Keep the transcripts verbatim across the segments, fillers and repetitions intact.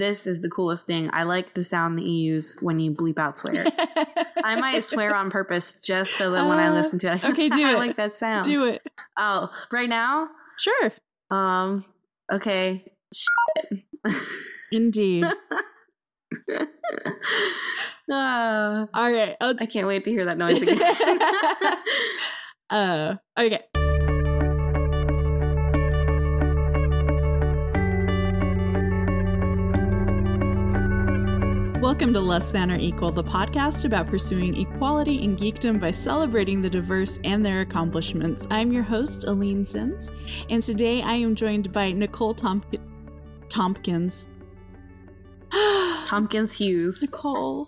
This is the coolest thing. I like the sound that you use when you bleep out swears. I might swear on purpose just so that uh, when I listen to it, I can okay, do I it. like that sound. Do it. Oh, right now? Sure. Um. Okay. Shit. Indeed. uh, All right. I'll t- I can't wait to hear that noise again. uh. Okay. Welcome to Less Than or Equal, the podcast about pursuing equality in geekdom by celebrating the diverse and their accomplishments. I'm your host, Aline Sims, and today I am joined by Nicole Tomp- Tompkins. Tompkins Hughes. Nicole.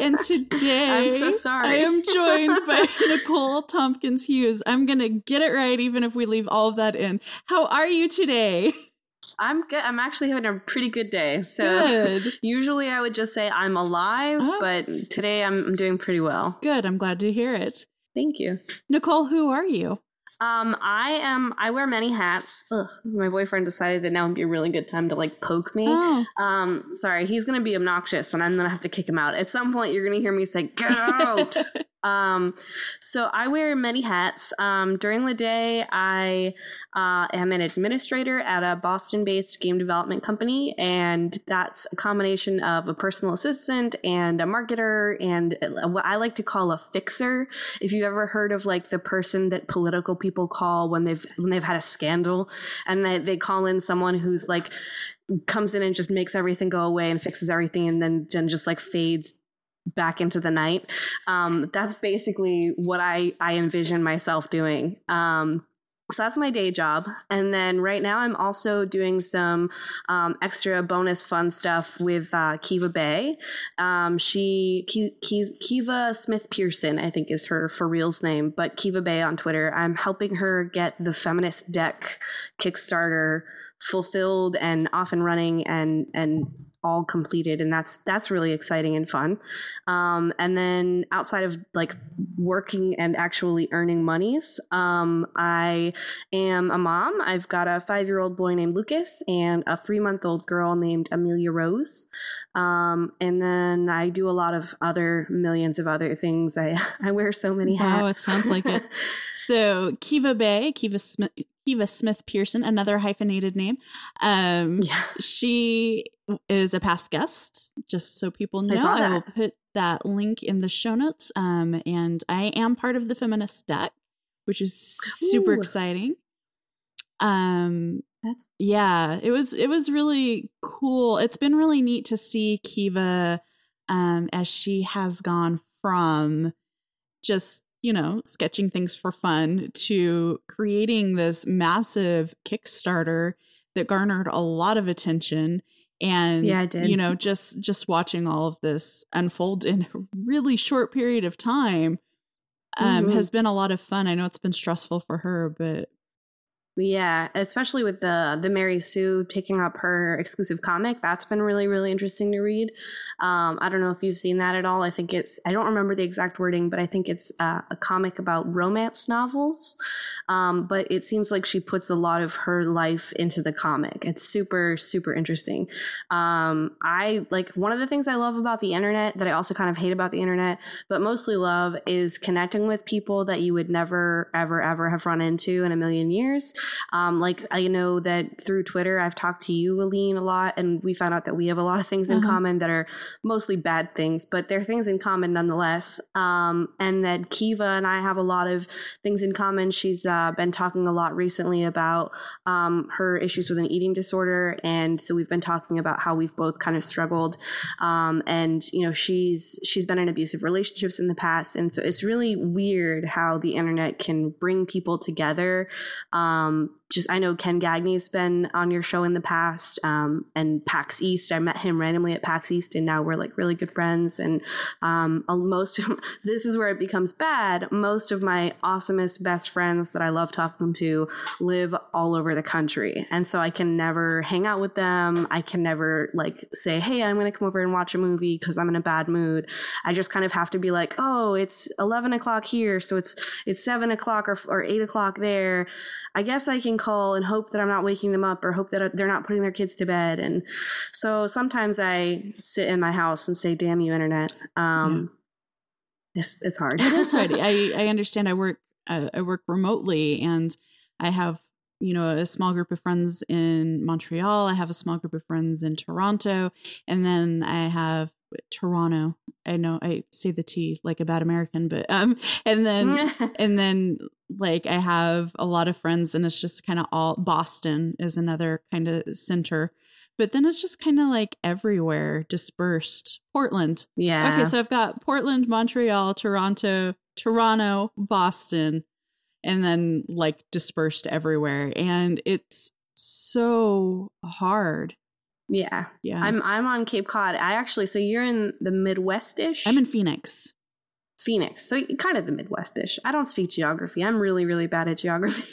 And today... I'm so sorry. I am joined by Nicole Tompkins Hughes. I'm going to get it right even if we leave all of that in. How are you today? I'm good. I'm actually having a pretty good day. So good. Usually I would just say I'm alive, oh. but today I'm, I'm doing pretty well. Good. I'm glad to hear it. Thank you. Nicole, who are you? Um, I am. I wear many hats. Ugh, my boyfriend decided that now would be a really good time to like poke me. Oh. Um, sorry, he's going to be obnoxious, and I'm going to have to kick him out at some point. You're going to hear me say, "Get out." Um, so I wear many hats. Um, during the day, I uh, am an administrator at a Boston-based game development company, and that's a combination of a personal assistant and a marketer and what I like to call a fixer. If you've ever heard of like the person that political people call when they've when they've had a scandal, and they they call in someone who's like comes in and just makes everything go away and fixes everything, and then then just like fades back into the night. Um, that's basically what I, I envision myself doing. Um, so that's my day job. And then right now I'm also doing some um, extra bonus fun stuff with uh, Kiva Bay. Um, she, Kiva Smith Pearson, I think is her for reals name, but Kiva Bay on Twitter. I'm helping her get the feminist deck Kickstarter fulfilled and off and running and, and, all completed, and that's that's really exciting and fun. Um, and then outside of like working and actually earning monies, um, I am a mom. I've got a five-year-old boy named Lucas and a three-month-old girl named Amelia Rose. Um, and then I do a lot of other millions of other things. I, I wear so many hats. Wow, it sounds like it. So Kiva Bay, Kiva Smith, Kiva Smith Pearson, another hyphenated name. Um, yeah. She is a past guest, just so people know. I, I will put that link in the show notes. Um, and I am part of the feminist deck, which is super Ooh. exciting. Um, That's yeah, it was it was really cool. It's been really neat to see Kiva um, as she has gone from just, you know, sketching things for fun to creating this massive Kickstarter that garnered a lot of attention. And, yeah, I did. you know, just just watching all of this unfold in a really short period of time um, mm-hmm. has been a lot of fun. I know it's been stressful for her, but. Yeah, especially with the the Mary Sue taking up her exclusive comic. That's been really, really interesting to read. Um, I don't know if you've seen that at all. I think it's, I don't remember the exact wording, but I think it's uh, a comic about romance novels. Um, but it seems like she puts a lot of her life into the comic. It's super, super interesting. Um, I like one of the things I love about the internet that I also kind of hate about the internet, but mostly love is connecting with people that you would never, ever, ever have run into in a million years. Um, like I know that through Twitter, I've talked to you, Aline, a lot, and we found out that we have a lot of things in uh-huh. common that are mostly bad things, but they're things in common nonetheless. Um, and that Kiva and I have a lot of things in common. She's uh, been talking a lot recently about um, her issues with an eating disorder. And so we've been talking about how we've both kind of struggled. Um, and, you know, she's, she's been in abusive relationships in the past. And so it's really weird how the internet can bring people together. Um, Um, just, I know Ken Gagne has been on your show in the past, um, and PAX East. I met him randomly at PAX East, and now we're like really good friends. And um, most of, this is where it becomes bad. Most of my awesomest best friends that I love talking to live all over the country, and so I can never hang out with them. I can never like say, "Hey, I'm going to come over and watch a movie" because I'm in a bad mood. I just kind of have to be like, "Oh, it's eleven o'clock here, so it's it's seven o'clock or or eight o'clock there. I guess I can call and hope that I'm not waking them up or hope that they're not putting their kids to bed. And so sometimes I sit in my house and say, damn you, internet. Um, yeah. it's, it's hard. It is hard. I, I understand. I work, uh, I work remotely, and I have, you know, a small group of friends in Montreal. I have a small group of friends in Toronto, and then I have Toronto. I know I say the T like a bad American, but um, and then and then like I have a lot of friends, and it's just kind of all Boston is another kind of center, but then it's just kind of like everywhere dispersed. Portland, yeah. Okay, so I've got Portland, Montreal, Toronto, Toronto, Boston. And then like dispersed everywhere. And it's so hard. Yeah. Yeah. I'm I'm on Cape Cod. I actually, so you're in the Midwest-ish? I'm in Phoenix. Phoenix. So kind of the Midwest-ish. I don't speak geography. I'm really, really bad at geography.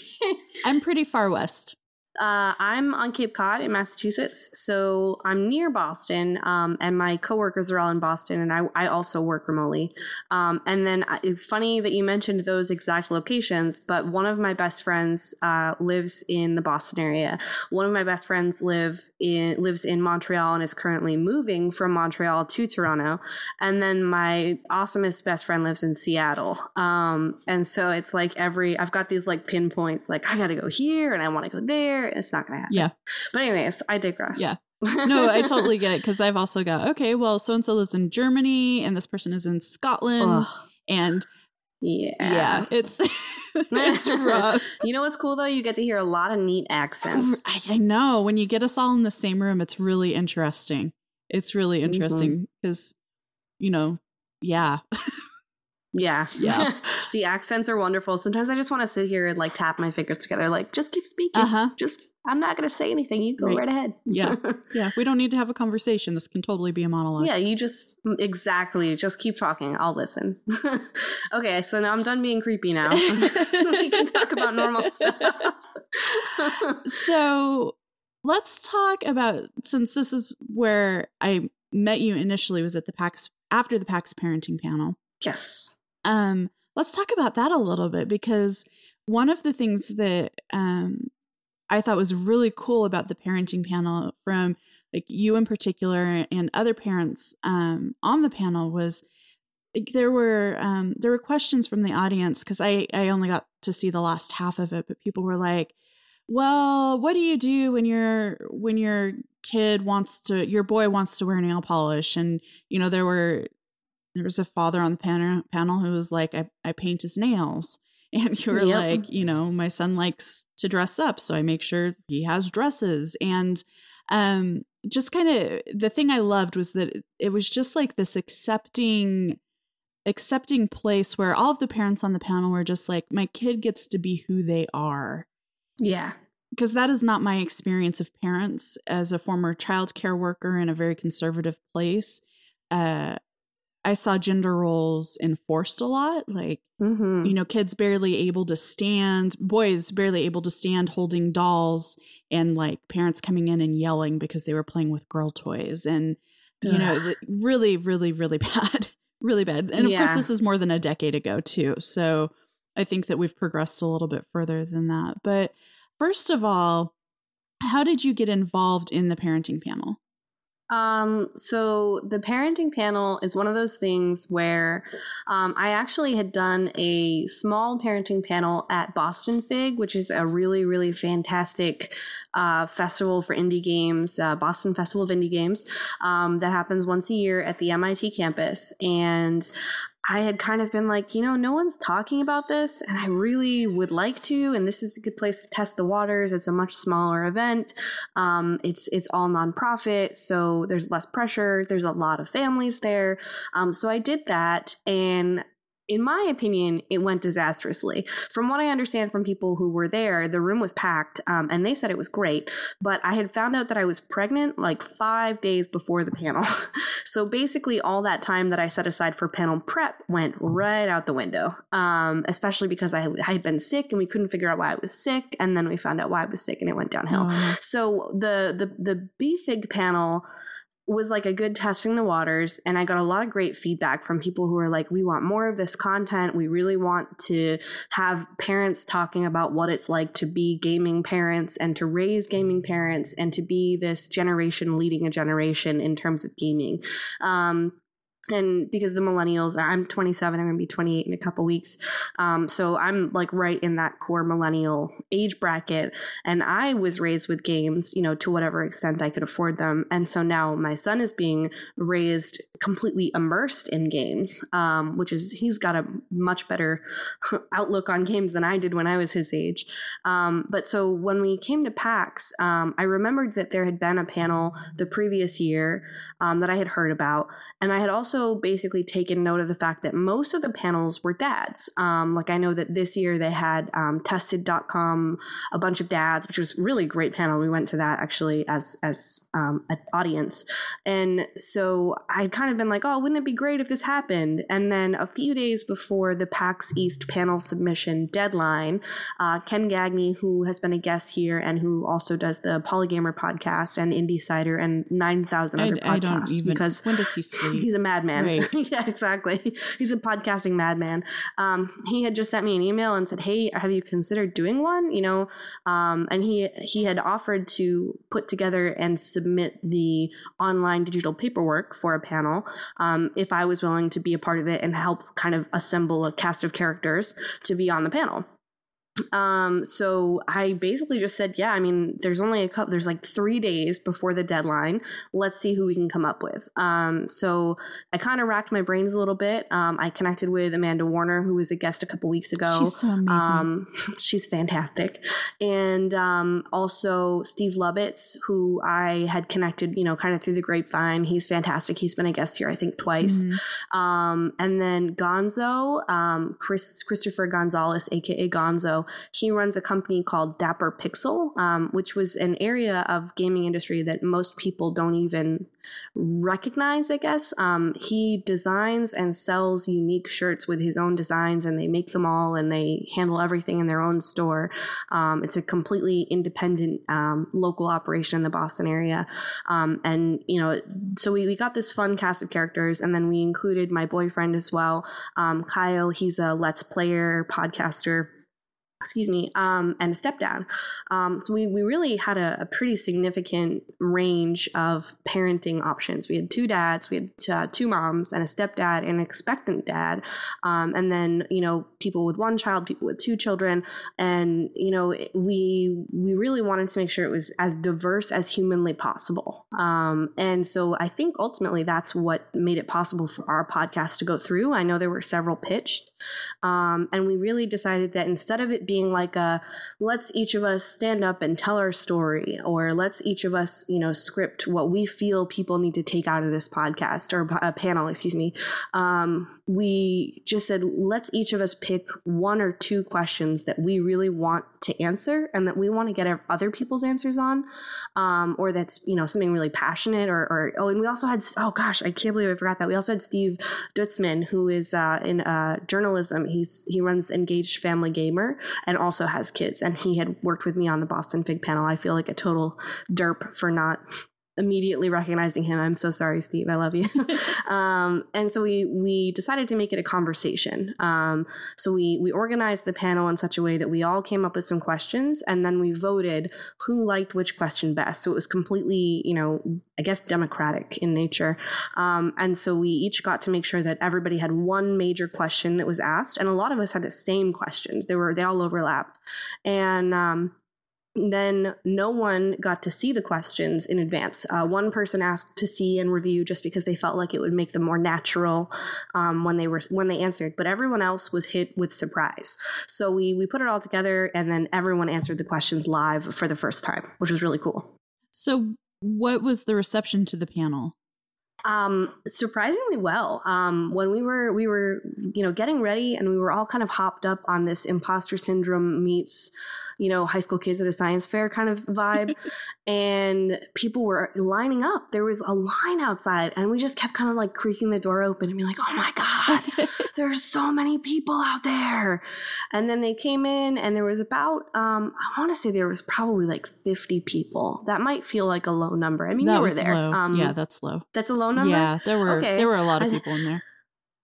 I'm pretty far west. Uh, I'm on Cape Cod in Massachusetts, so I'm near Boston, um, and my coworkers are all in Boston, and I, I also work remotely. Um, and then I, funny that you mentioned those exact locations, but one of my best friends uh, lives in the Boston area. One of my best friends live in lives in Montreal and is currently moving from Montreal to Toronto. And then my awesomest best friend lives in Seattle. Um, and so it's like every, I've got these like pinpoints, like I got to go here and I want to go there. It's not gonna happen. Yeah, but anyways, I digress. Yeah, no, I totally get it, because I've also got, okay, well, so and so lives in Germany, and this person is in Scotland. Ugh. And yeah, yeah, it's it's rough. You know what's cool though? You get to hear a lot of neat accents. I, I know, when you get us all in the same room, it's really interesting. It's really interesting because mm-hmm. you know, yeah. Yeah. Yeah. The accents are wonderful. Sometimes I just want to sit here and like tap my fingers together, like just keep speaking. Uh-huh. Just I'm not going to say anything. You go right, right ahead. Yeah. Yeah. We don't need to have a conversation. This can totally be a monologue. Yeah. You just exactly just keep talking. I'll listen. Okay. So now I'm done being creepy now. We can talk about normal stuff. So let's talk about, since this is where I met you initially, was at the PAX, after the PAX parenting panel. Yes. Um, let's talk about that a little bit, because one of the things that um, I thought was really cool about the parenting panel from like you in particular and other parents um, on the panel was like, there were um, there were questions from the audience, because I, I only got to see the last half of it, but people were like, well, what do you do when you're when your kid wants to your boy wants to wear nail polish? And, you know, there were There was a father on the pan- panel who was like, I, I paint his nails. And you were yep. like, you know, my son likes to dress up, so I make sure he has dresses. And um, just kind of the thing I loved was that it was just like this accepting, accepting place where all of the parents on the panel were just like, my kid gets to be who they are. Yeah. Because that is not my experience of parents as a former childcare worker in a very conservative place. Uh I saw gender roles enforced a lot, like, mm-hmm. you know, kids barely able to stand, boys barely able to stand holding dolls, and like parents coming in and yelling because they were playing with girl toys. And, you Ugh. know, really, really, really bad, really bad. And of yeah. course, this is more than a decade ago, too. So I think that we've progressed a little bit further than that. But first of all, how did you get involved in the parenting panel? Um, so the parenting panel is one of those things where, um, I actually had done a small parenting panel at Boston Fig, which is a really, really fantastic, uh, festival for indie games, uh, Boston Festival of Indie Games, um, that happens once a year at the M I T campus. And I had kind of been like, you know, no one's talking about this, and I really would like to, and this is a good place to test the waters. It's a much smaller event. Um, it's it's all nonprofit, so there's less pressure. There's a lot of families there. Um, so I did that, and in my opinion, it went disastrously. From what I understand from people who were there, the room was packed, um, and they said it was great. But I had found out that I was pregnant like five days before the panel. So basically all that time that I set aside for panel prep went right out the window, um, especially because I, I had been sick and we couldn't figure out why I was sick. And then we found out why I was sick and it went downhill. Oh. So the the the B F I G panel was like a good testing the waters, and I got a lot of great feedback from people who are like, we want more of this content. We really want to have parents talking about what it's like to be gaming parents and to raise gaming parents and to be this generation leading a generation in terms of gaming. Um, And because the millennials, I'm twenty-seven, I'm going to be twenty-eight in a couple weeks. Um, so I'm like right in that core millennial age bracket. And I was raised with games, you know, to whatever extent I could afford them. And so now my son is being raised completely immersed in games, um, which is, he's got a much better outlook on games than I did when I was his age. Um, but so when we came to PAX, um, I remembered that there had been a panel the previous year um, that I had heard about. And I had also basically taken note of the fact that most of the panels were dads. Um, like I know that this year they had um, Tested dot com, a bunch of dads, which was really great panel. We went to that actually as as um, an audience. And so I'd kind of been like, oh, wouldn't it be great if this happened? And then a few days before the PAX East panel submission deadline, uh, Ken Gagne, who has been a guest here and who also does the Polygamer podcast and IndieCider and nine thousand other I, podcasts. I don't even, because when does he sleep? He's a mad madman. Right. Yeah, exactly. He's a podcasting madman. Um, he had just sent me an email and said, hey, have you considered doing one? You know, um, and he, he had offered to put together and submit the online digital paperwork for a panel. Um, if I was willing to be a part of it and help kind of assemble a cast of characters to be on the panel. Um, so I basically just said, yeah, I mean, there's only a couple, there's like three days before the deadline. Let's see who we can come up with. Um, so I kind of racked my brains a little bit. Um, I connected with Amanda Warner, who was a guest a couple weeks ago. She's so amazing. Um, she's fantastic. And, um, also Steve Lubitz, who I had connected, you know, kind of through the grapevine. He's fantastic. He's been a guest here, I think twice. Mm-hmm. Um, and then Gonzo, um, Chris, Christopher Gonzalez, A K A Gonzo. He runs a company called Dapper Pixel, um, which was an area of gaming industry that most people don't even recognize, I guess. Um, he designs and sells unique shirts with his own designs, and they make them all, and they handle everything in their own store. Um, it's a completely independent um, local operation in the Boston area. Um, and, you know, so we, we got this fun cast of characters, and then we included my boyfriend as well. Um, Kyle, he's a Let's Player podcaster. Excuse me, um, and a stepdad. Um, so we, we really had a, a pretty significant range of parenting options. We had two dads, we had t- uh, two moms and a stepdad and expectant dad. Um, and then, you know, people with one child, people with two children. And, you know, we, we really wanted to make sure it was as diverse as humanly possible. Um, and so I think ultimately that's what made it possible for our podcast to go through. I know there were several pitched. Um, and we really decided that instead of it being like a, let's each of us stand up and tell our story, or let's each of us, you know, script what we feel people need to take out of this podcast or a panel, excuse me. Um, we just said, let's each of us pick one or two questions that we really want to answer and that we want to get other people's answers on, um, or that's, you know, something really passionate or, or, oh, and we also had, oh gosh, I can't believe I forgot that. We also had Steve Dutzman, who is uh, in uh, journalism. He's, he runs Engaged Family Gamer and also has kids. And he had worked with me on the Boston Fig panel. I feel like a total derp for not immediately recognizing him. I'm so sorry, Steve. I love you. um, and so we, we decided to make it a conversation. Um, so we, we organized the panel in such a way that we all came up with some questions, and then we voted who liked which question best. So it was completely, you know, I guess democratic in nature. Um, and so we each got to make sure that everybody had one major question that was asked. And a lot of us had the same questions. They were, they all overlapped. And, um, then no one got to see the questions in advance. Uh, one person asked to see and review just because they felt like it would make them more natural um, when they were when they answered. But everyone else was hit with surprise. So we we put it all together, and then everyone answered the questions live for the first time, which was really cool. So what was the reception to the panel? Um, surprisingly well. Um, when we were, we were, you know, getting ready, and we were all kind of hopped up on this imposter syndrome meets you know, high school kids at a science fair kind of vibe. And people were lining up. There was a line outside, and we just kept kind of like creaking the door open and be like, oh my God, there's so many people out there. And then they came in, and there was about, um, I want to say there was probably like fifty people. That might feel like a low number. I mean, that you were there. Low. Um, yeah, that's low. That's a low number? Yeah, there were, okay. there were a lot of people in there.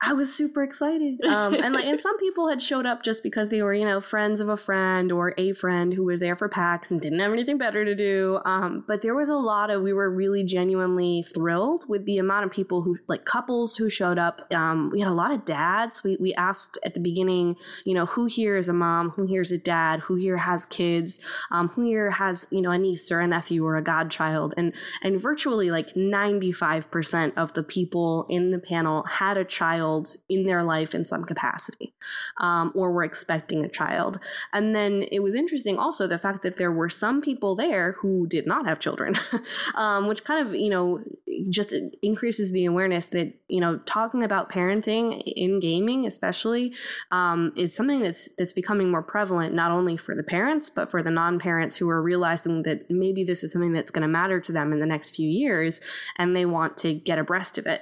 I was super excited. Um, and like, and some people had showed up just because they were, you know, friends of a friend or a friend who were there for PAX and didn't have anything better to do. Um, but there was a lot of, we were really genuinely thrilled with the amount of people who, like couples who showed up. Um, we had a lot of dads. We, we asked at the beginning, you know, who here is a mom, who here is a dad, who here has kids, um, who here has, you know, a niece or a nephew or a godchild. And, and virtually like ninety-five percent of the people in the panel had a child in their life in some capacity, um, or were expecting a child. And then it was interesting also the fact that there were some people there who did not have children, um, which kind of, you know, just increases the awareness that, you know, talking about parenting in gaming especially, um, is something that's that's becoming more prevalent, not only for the parents, but for the non-parents who are realizing that maybe this is something that's going to matter to them in the next few years, and they want to get abreast of it.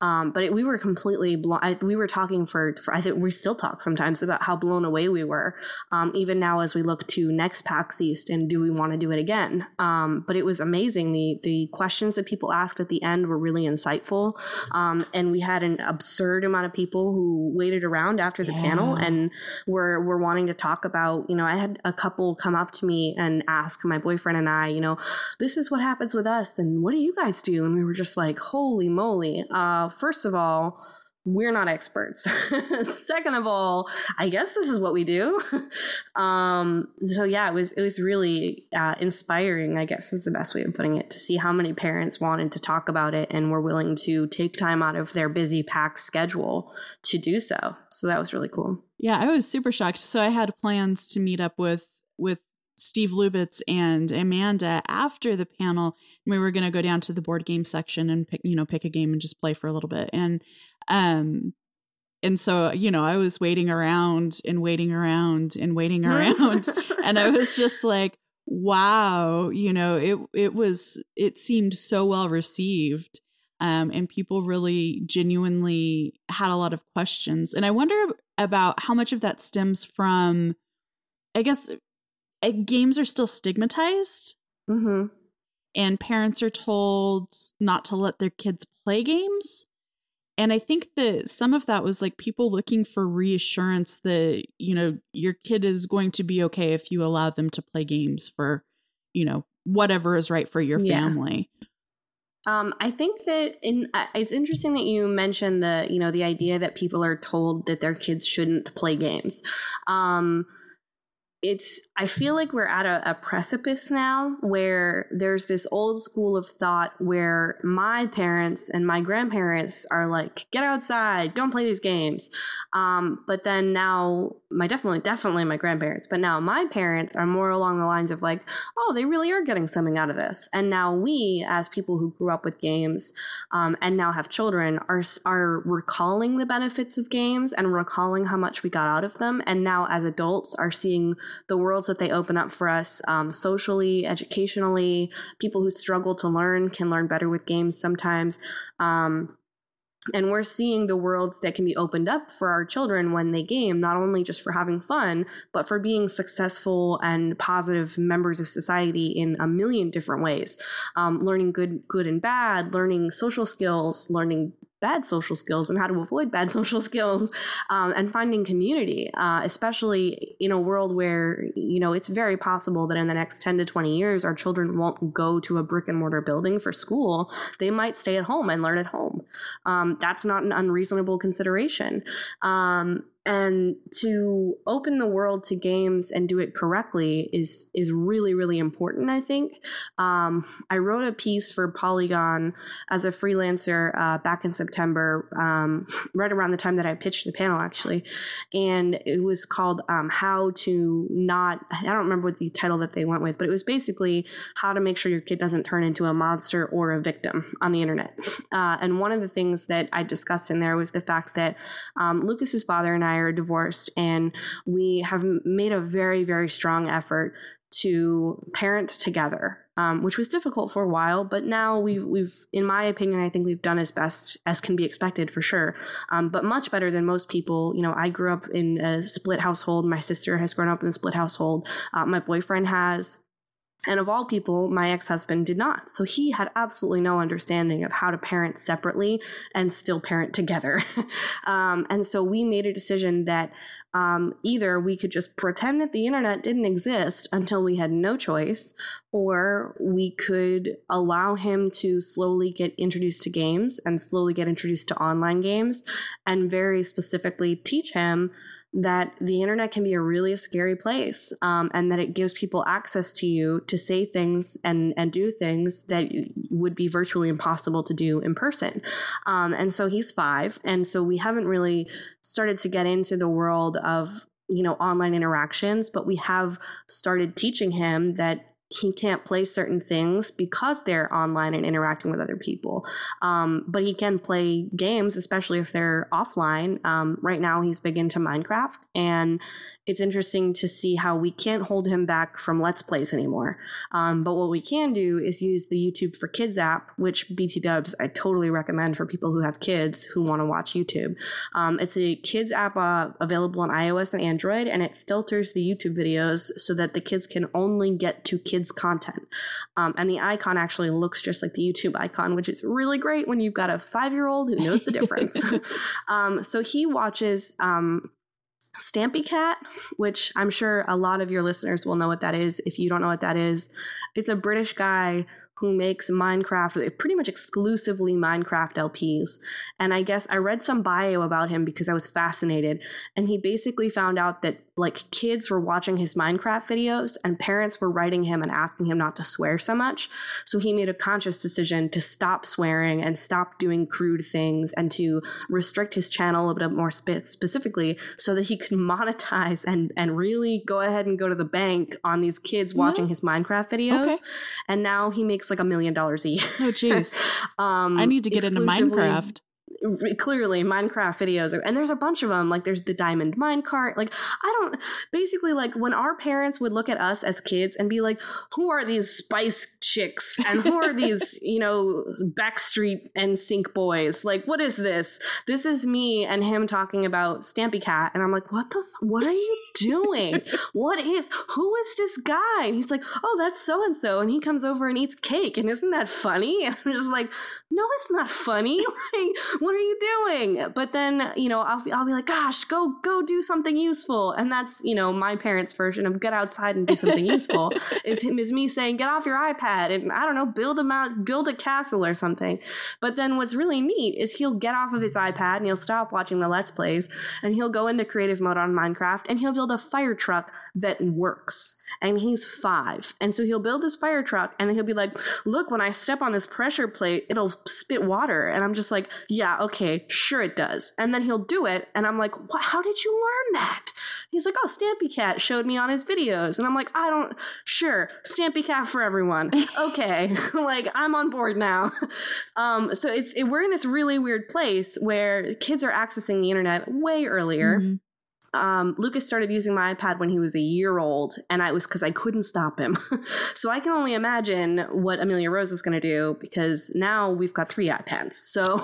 Um, but it, we were completely blown. I, we were talking for, for, I think we still talk sometimes about how blown away we were, um, even now as we look to next PAX East and do we want to do it again? Um, but it was amazing. The, the questions that people asked at the end were really insightful. Um, and we had an absurd amount of people who waited around after the yeah. panel and were, were wanting to talk about, you know, I had a couple come up to me and ask my boyfriend and I, you know, this is what happens with us and what do you guys do? And we were just like, holy moly. Uh, First of all, we're not experts. Second of all, I guess this is what we do. Um, so yeah, it was it was really uh, inspiring, I guess is the best way of putting it, to see how many parents wanted to talk about it and were willing to take time out of their busy PAX schedule to do so. So that was really cool. Yeah, I was super shocked. So I had plans to meet up with with Steve Lubitz and Amanda after the panel. We were going to go down to the board game section and pick, you know, pick a game and just play for a little bit. And, um, and so, you know, I was waiting around and waiting around and waiting around. And I was just like, wow, you know, it, it was, it seemed so well received. Um, and people really genuinely had a lot of questions. And I wonder about how much of that stems from, I guess, games are still stigmatized, mm-hmm. and parents are told not to let their kids play games. And I think that some of that was like people looking for reassurance that, you know, your kid is going to be okay if you allow them to play games for, you know, whatever is right for your yeah. family. Um, I think that in, uh, it's interesting that you mentioned the, you know, the idea that people are told that their kids shouldn't play games. Um, It's, I feel like we're at a, a precipice now where there's this old school of thought where my parents and my grandparents are like, get outside, don't play these games. Um, but then now my definitely, definitely my grandparents, but now my parents are more along the lines of like, oh, they really are getting something out of this. And now we, as people who grew up with games, um, and now have children, are, are recalling the benefits of games and recalling how much we got out of them. And now as adults are seeing the worlds that they open up for us, um, socially, educationally. People who struggle to learn can learn better with games sometimes. Um, and we're seeing the worlds that can be opened up for our children when they game, not only just for having fun, but for being successful and positive members of society in a million different ways. Um, learning good, good and bad, learning social skills, learning bad social skills and how to avoid bad social skills, um, and finding community, uh, especially in a world where, you know, it's very possible that in the next ten to twenty years, our children won't go to a brick and mortar building for school. They might stay at home and learn at home. Um, that's not an unreasonable consideration. Um, And to open the world to games and do it correctly is is really, really important, I think. Um, I wrote a piece for Polygon as a freelancer uh, back in September, um, right around the time that I pitched the panel, actually. And it was called um, How to Not, I don't remember what the title that they went with, but it was basically how to make sure your kid doesn't turn into a monster or a victim on the internet. Uh, and one of the things that I discussed in there was the fact that um, Lucas's father and I I are divorced, and we have made a very, very strong effort to parent together, um, which was difficult for a while, but now we've, we've, in my opinion, I think we've done as best as can be expected for sure. Um, but much better than most people. You know, I grew up in a split household. My sister has grown up in a split household. Uh, my boyfriend has. And of all people, my ex-husband did not. So he had absolutely no understanding of how to parent separately and still parent together. um, and so we made a decision that um, either we could just pretend that the internet didn't exist until we had no choice, or we could allow him to slowly get introduced to games and slowly get introduced to online games, and very specifically teach him that the internet can be a really scary place, um, and that it gives people access to you to say things and, and do things that would be virtually impossible to do in person. Um, and so he's five. And so we haven't really started to get into the world of, you know, online interactions, but we have started teaching him that he can't play certain things because they're online and interacting with other people. Um, but he can play games, especially if they're offline. Um, right now he's big into Minecraft, and it's interesting to see how we can't hold him back from Let's Plays anymore. Um, but what we can do is use the YouTube for Kids app, which B T Dubs, I totally recommend for people who have kids who want to watch YouTube. Um, it's a kids app uh, available on iOS and Android, and it filters the YouTube videos so that the kids can only get to kids content. Um, and the icon actually looks just like the YouTube icon, which is really great when you've got a five-year-old who knows the difference. um, so he watches um, Stampy Cat, which I'm sure a lot of your listeners will know what that is. If you don't know what that is, it's a British guy who makes Minecraft, pretty much exclusively Minecraft L Ps. And I guess I read some bio about him because I was fascinated. And he basically found out that like kids were watching his Minecraft videos and parents were writing him and asking him not to swear so much. So he made a conscious decision to stop swearing and stop doing crude things and to restrict his channel a bit more spe- specifically so that he could monetize and, and really go ahead and go to the bank on these kids watching yeah. his Minecraft videos. Okay. And now he makes like a million dollars a year. Oh, geez. um, I need to get into Minecraft. Clearly Minecraft videos, and there's a bunch of them. Like there's the diamond minecart. Like I don't basically like when our parents would look at us as kids and be like, who are these Spice Chicks and who are these, you know, Backstreet and Sync Boys? Like, what is this? This is me and him talking about Stampy Cat. And I'm like, what the, f- what are you doing? What is, who is this guy? And he's like, oh, that's so-and-so. And he comes over and eats cake. And isn't that funny? And I'm just like, no, it's not funny. Like, what are you doing? But then, you know, I'll, I'll be like, gosh, go, go do something useful. And that's, you know, my parents' version of get outside and do something useful is him, is me saying, get off your iPad and I don't know, build a mount, build a castle or something. But then what's really neat is he'll get off of his iPad and he'll stop watching the Let's Plays and he'll go into creative mode on Minecraft and he'll build a fire truck that works. And he's five. And so he'll build this fire truck and then he'll be like, look, when I step on this pressure plate, it'll spit water. And I'm just like, yeah, okay, sure it does. And then he'll do it. And I'm like, what? How did you learn that? He's like, oh, Stampy Cat showed me on his videos. And I'm like, I don't, sure, Stampy Cat for everyone. Okay. Like, I'm on board now. Um, so it's it, we're in this really weird place where kids are accessing the internet way earlier. Mm-hmm. Um, Lucas started using my iPad when he was a year old, and I was because I couldn't stop him. So I can only imagine what Amelia Rose is going to do, because now we've got three iPads. So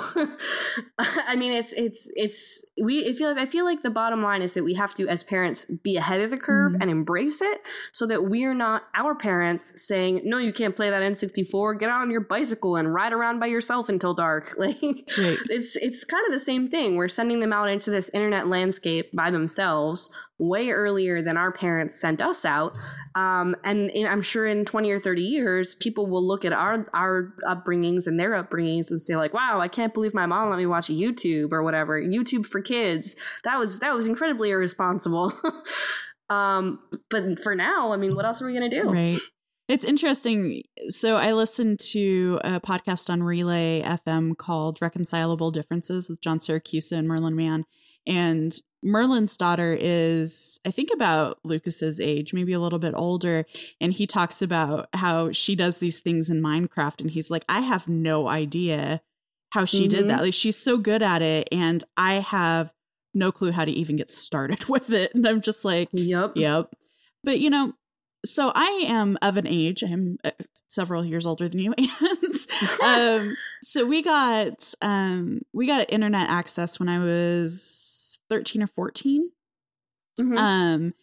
I mean, it's it's it's we. I feel like I feel like the bottom line is that we have to, as parents, be ahead of the curve mm-hmm. and embrace it, so that we're not our parents saying, "No, you can't play that N sixty-four. Get on your bicycle and ride around by yourself until dark." Like right. it's it's kind of the same thing. We're sending them out into this internet landscape by themselves. themselves way earlier than our parents sent us out. Um, and in, I'm sure in twenty or thirty years, people will look at our, our upbringings and their upbringings and say like, wow, I can't believe my mom let me watch YouTube or whatever. YouTube for kids. That was, that was incredibly irresponsible. um, but for now, I mean, what else are we going to do? Right. It's interesting. So I listened to a podcast on Relay F M called Reconcilable Differences with John Siracusa and Merlin Mann. And Merlin's daughter is, I think, about Lucas's age, maybe a little bit older. And he talks about how she does these things in Minecraft. And he's like, I have no idea how she mm-hmm. did that. Like, she's so good at it. And I have no clue how to even get started with it. And I'm just like, yep. Yep. But, you know, so I am of an age, I'm several years older than you. And um, so we got, um, we got internet access when I was thirteen or fourteen. Mm-hmm. Um,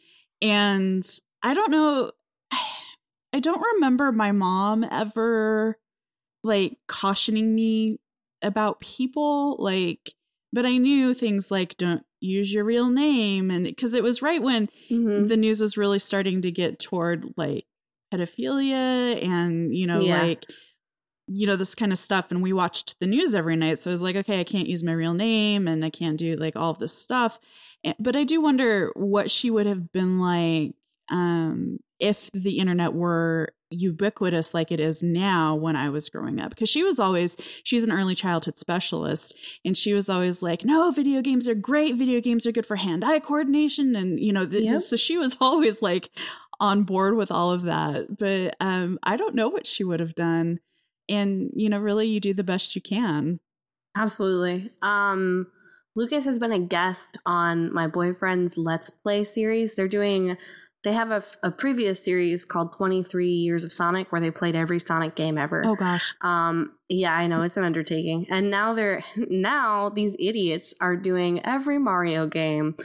and I don't know, I don't remember my mom ever like cautioning me about people, like, but I knew things like don't use your real name. And because it was right when mm-hmm. the news was really starting to get toward like pedophilia and, you know, yeah. like, you know, this kind of stuff. And we watched the news every night. So I was like, okay, I can't use my real name and I can't do like all of this stuff. But I do wonder what she would have been like um, if the internet were ubiquitous like it is now when I was growing up, because she was always she's an early childhood specialist, and she was always like, no, video games are great, video games are good for hand-eye coordination, and you know the, yep. so she was always like on board with all of that. But um I don't know what she would have done, and you know, really you do the best you can. Absolutely. um Lucas has been a guest on my boyfriend's Let's Play series. They're doing They have a, a previous series called twenty-three years of Sonic, where they played every Sonic game ever. Oh, gosh. Um, yeah, I know. It's an undertaking. And now they're now these idiots are doing every Mario game.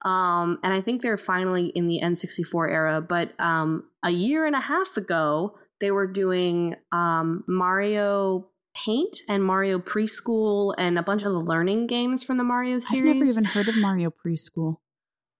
Um, and I think they're finally in the N sixty-four era. But um, a year and a half ago, they were doing um, Mario Paint and Mario Preschool and a bunch of the learning games from the Mario series. I've never even heard of Mario Preschool.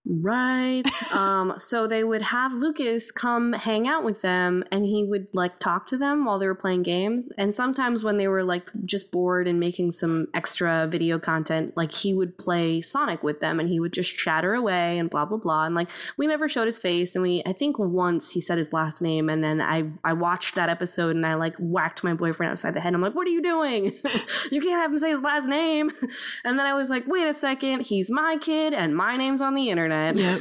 Right. Um, so they would have Lucas come hang out with them, and he would like talk to them while they were playing games. And sometimes when they were like just bored and making some extra video content, like he would play Sonic with them, and he would just chatter away and blah, blah, blah. And like, we never showed his face. And we, I think once he said his last name, and then I, I watched that episode and I like whacked my boyfriend outside the head. I'm like, what are you doing? You can't have him say his last name. And then I was like, wait a second, he's my kid and my name's on the internet. Yep.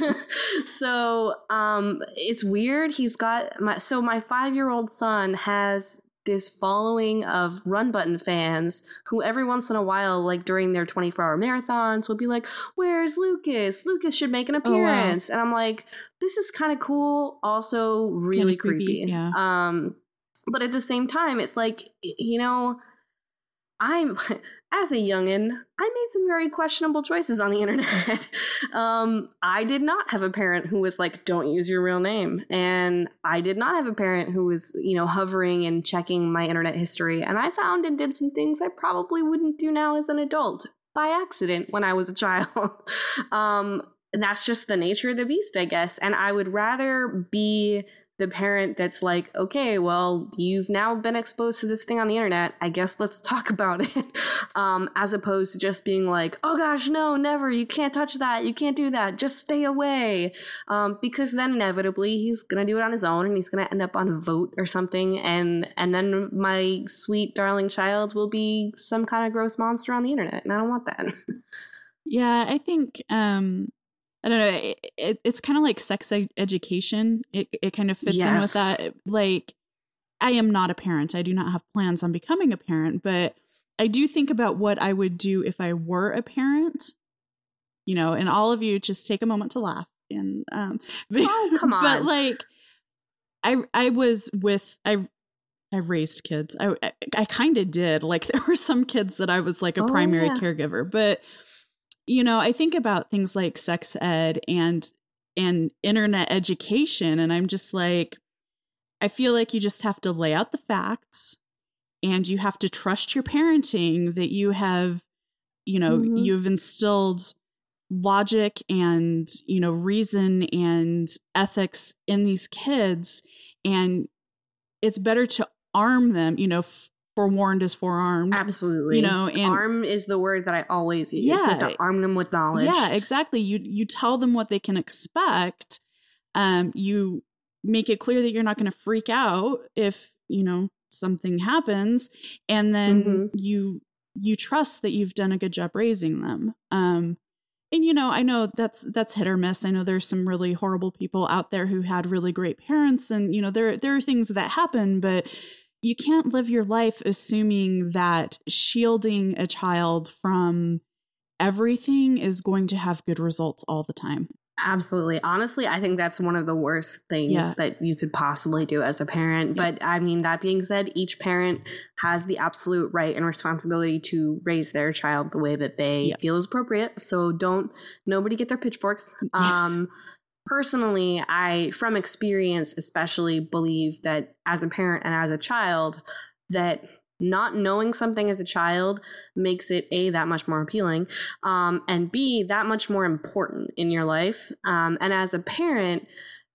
So um it's weird. He's got my so my five-year-old son has this following of Run Button fans who every once in a while, like during their twenty-four hour marathons, will be like, where's Lucas? Lucas should make an appearance. Oh, wow. And I'm like, this is kind of cool, also really creepy. creepy. Yeah. Um but at the same time, it's like, you know, I'm as a youngin, I made some very questionable choices on the internet. um, I did not have a parent who was like, don't use your real name. And I did not have a parent who was, you know, hovering and checking my internet history. And I found and did some things I probably wouldn't do now as an adult by accident when I was a child. um, and that's just the nature of the beast, I guess. And I would rather be the parent that's like, okay, well, you've now been exposed to this thing on the internet, I guess let's talk about it. Um, as opposed to just being like, oh gosh, no, never, you can't touch that, you can't do that, just stay away. Um, because then inevitably he's gonna do it on his own, and he's gonna end up on a vote or something, and and then my sweet darling child will be some kind of gross monster on the internet, and I don't want that. Yeah, I think um I don't know. It, it, it's kind of like sex ed- education. It it kind of fits yes. in with that. Like, I am not a parent. I do not have plans on becoming a parent, but I do think about what I would do if I were a parent. You know, and all of you just take a moment to laugh. And um, but, oh, come on. But like, I I was with I. I raised kids. I I, I kind of did. Like, there were some kids that I was like a oh, primary yeah. caregiver, but. You know, I think about things like sex ed and and internet education, and I'm just like, I feel like you just have to lay out the facts, and you have to trust your parenting that you have, you know, mm-hmm. you've instilled logic and, you know, reason and ethics in these kids, and it's better to arm them, you know, f- forewarned is forearmed. Absolutely. You know, and arm is the word that I always use. Yeah. You have to arm them with knowledge. Yeah, exactly. You you tell them what they can expect. Um, you make it clear that you're not going to freak out if, you know, something happens. And then mm-hmm. you you trust that you've done a good job raising them. Um, and, you know, I know that's that's hit or miss. I know there's some really horrible people out there who had really great parents. And, you know, there there are things that happen, but you can't live your life assuming that shielding a child from everything is going to have good results all the time. Absolutely. Honestly, I think that's one of the worst things yeah. that you could possibly do as a parent. Yeah. But I mean, that being said, each parent has the absolute right and responsibility to raise their child the way that they yeah. feel is appropriate. So don't nobody get their pitchforks. Um, personally, I, from experience, especially believe that as a parent and as a child, that not knowing something as a child makes it A, that much more appealing, um, and B, that much more important in your life. Um, and as a parent,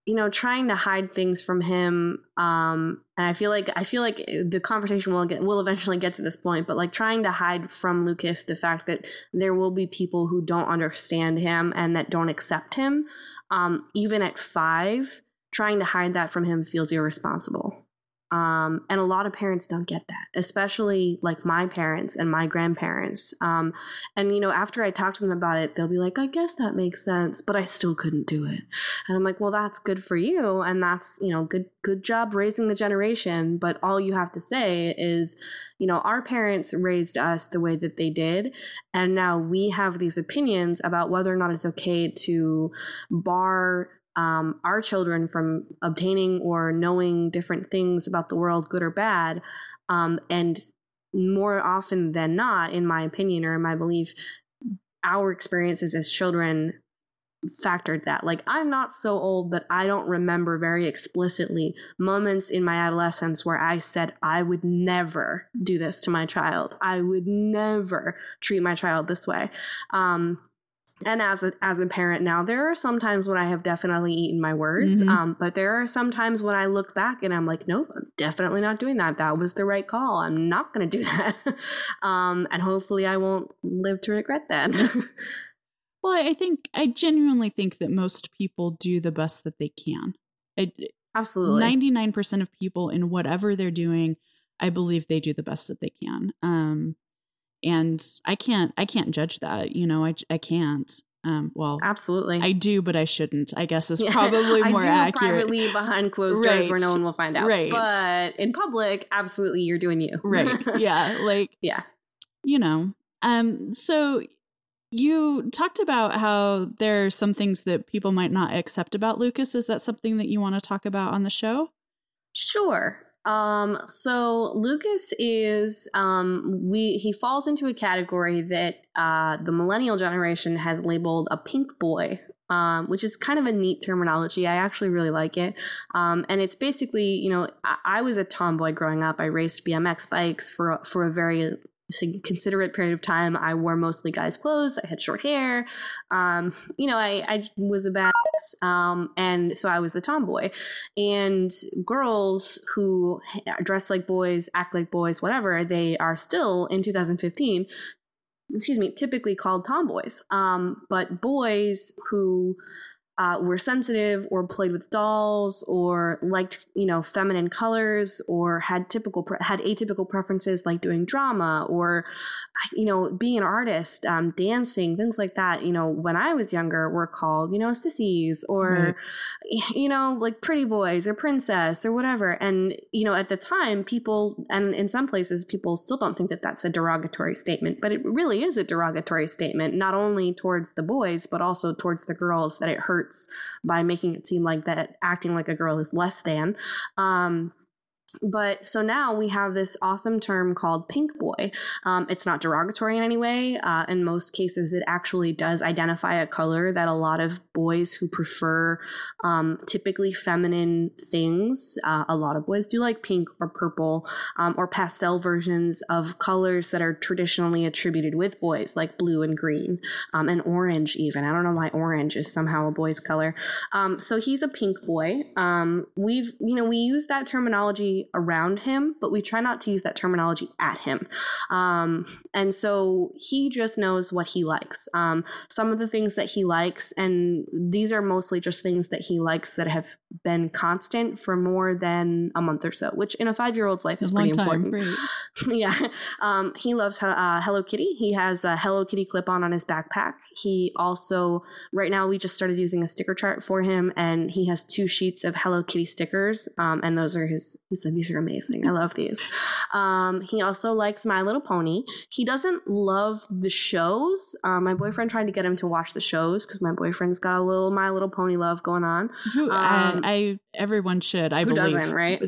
you know, trying to hide things from him. Um, and I feel like I feel like the conversation will get will eventually get to this point, but like trying to hide from Lucas the fact that there will be people who don't understand him and that don't accept him, um, even at five, trying to hide that from him feels irresponsible. Um, and a lot of parents don't get that, especially like my parents and my grandparents. Um, and, you know, after I talk to them about it, they'll be like, I guess that makes sense, but I still couldn't do it. And I'm like, well, that's good for you. And that's, you know, good, good job raising the generation. But all you have to say is, you know, our parents raised us the way that they did. And now we have these opinions about whether or not it's okay to bar Um, our children from obtaining or knowing different things about the world, good or bad. Um, and more often than not, in my opinion or in my belief, our experiences as children factored that. Like, I'm not so old that I don't remember very explicitly moments in my adolescence where I said, I would never do this to my child. I would never treat my child this way. Um, And as a, as a parent now, there are some times when I have definitely eaten my words, mm-hmm. um, but there are some times when I look back and I'm like, nope, I'm definitely not doing that. That was the right call. I'm not going to do that. um, and hopefully I won't live to regret that. Well, I think, I genuinely think that most people do the best that they can. I, Absolutely. ninety-nine percent of people in whatever they're doing, I believe they do the best that they can. Um And I can't, I can't judge that, you know, I, I can't, um, well, absolutely. I do, but I shouldn't, I guess is probably more do accurate. Privately behind closed right. doors where no one will find out, right. but in public, absolutely. You're doing you. Right. Yeah. Like, yeah, you know, um, so you talked about how there are some things that people might not accept about Lucas. Is that something that you want to talk about on the show? Sure. Um, so Lucas is, um, we, he falls into a category that, uh, the millennial generation has labeled a pink boy, um, which is kind of a neat terminology. I actually really like it. Um, and it's basically, you know, I, I was a tomboy growing up. I raced B M X bikes for, for a very considerate period of time. I wore mostly guys' clothes. I had short hair. Um, you know, I, I was a badass. Um, and so I was a tomboy, and girls who dress like boys, act like boys, whatever, they are still in two thousand fifteen, excuse me, typically called tomboys. Um, but boys who uh, were sensitive or played with dolls or liked, you know, feminine colors or had typical, pre- had atypical preferences like doing drama or, you know, being an artist, um, dancing, things like that, you know, when I was younger were called, you know, sissies or, right. you know, like pretty boys or princess or whatever. And, you know, at the time people, and in some places people still don't think that that's a derogatory statement, but it really is a derogatory statement, not only towards the boys, but also towards the girls, that it hurts by making it seem like that acting like a girl is less than. Um, but so now we have this awesome term called pink boy. Um, it's not derogatory in any way. Uh, in most cases, it actually does identify a color that a lot of boys who prefer um, typically feminine things, uh, a lot of boys do like pink or purple um, or pastel versions of colors that are traditionally attributed with boys, like blue and green um, and orange even. I don't know why orange is somehow a boy's color. Um, so he's a pink boy. Um, we've, you know, we use that terminology around him, but we try not to use that terminology at him. Um, and so he just knows what he likes. Um, some of the things that he likes, and these are mostly just things that he likes that have been constant for more than a month or so, which in a five-year-old's life is pretty important. Right. yeah. Um, he loves uh, Hello Kitty. He has a Hello Kitty clip-on on his backpack. He also, right now we just started using a sticker chart for him, and he has two sheets of Hello Kitty stickers, um, and those are his, his and these are amazing. I love these. Um, he also likes My Little Pony. He doesn't love the shows. Um, my boyfriend tried to get him to watch the shows because my boyfriend's got a little My Little Pony love going on. Who, um, I, I everyone should. I who believe. Doesn't, right?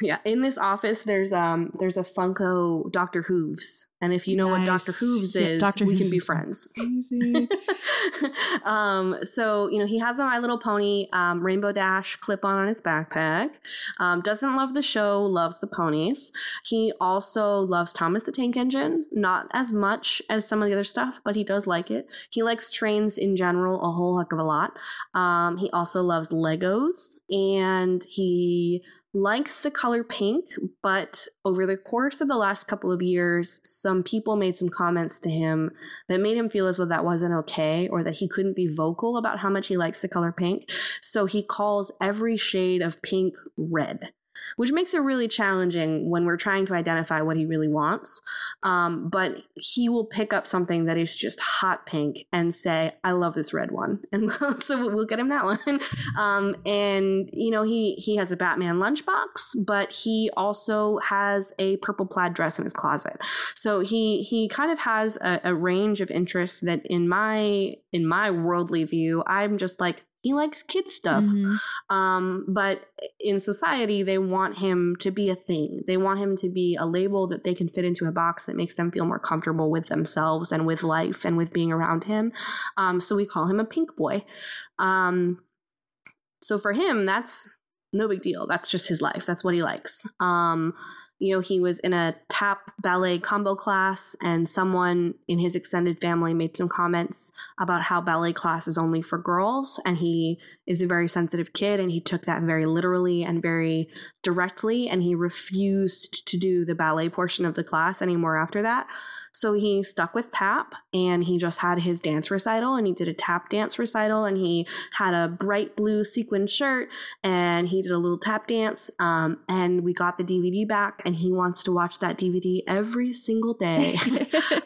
Yeah, in this office, there's um, there's a Funko Doctor Hooves, and if you know nice. what Doctor Hooves is, Doctor we Hooves can be friends. Amazing. um, so you know he has a My Little Pony um, Rainbow Dash clip-on on his backpack. Um, doesn't love the show, loves the ponies. He also loves Thomas the Tank Engine, not as much as some of the other stuff, but he does like it. He likes trains in general a whole heck of a lot. Um, he also loves Legos, and he likes the color pink, but over the course of the last couple of years, some people made some comments to him that made him feel as though that wasn't okay, or that he couldn't be vocal about how much he likes the color pink. So he calls every shade of pink red, which makes it really challenging when we're trying to identify what he really wants. Um, but he will pick up something that is just hot pink and say, I love this red one. And so we'll get him that one. Um, and, you know, he, he has a Batman lunchbox, but he also has a purple plaid dress in his closet. So he he kind of has a, a range of interests that in my in my worldly view, I'm just like, he likes kid stuff. Mm-hmm. Um, but in society, they want him to be a thing. They want him to be a label that they can fit into a box that makes them feel more comfortable with themselves and with life and with being around him. Um, so we call him a pink boy. Um, so for him, that's no big deal. That's just his life. That's what he likes. Um, you know, he was in a tap ballet combo class, and someone in his extended family made some comments about how ballet class is only for girls. And he is a very sensitive kid, and he took that very literally and very directly. And he refused to do the ballet portion of the class anymore after that. So he stuck with tap, and he just had his dance recital, and he did a tap dance recital, and he had a bright blue sequin shirt, and he did a little tap dance. Um, and we got the D V D back, and he wants to watch that D V D every single day.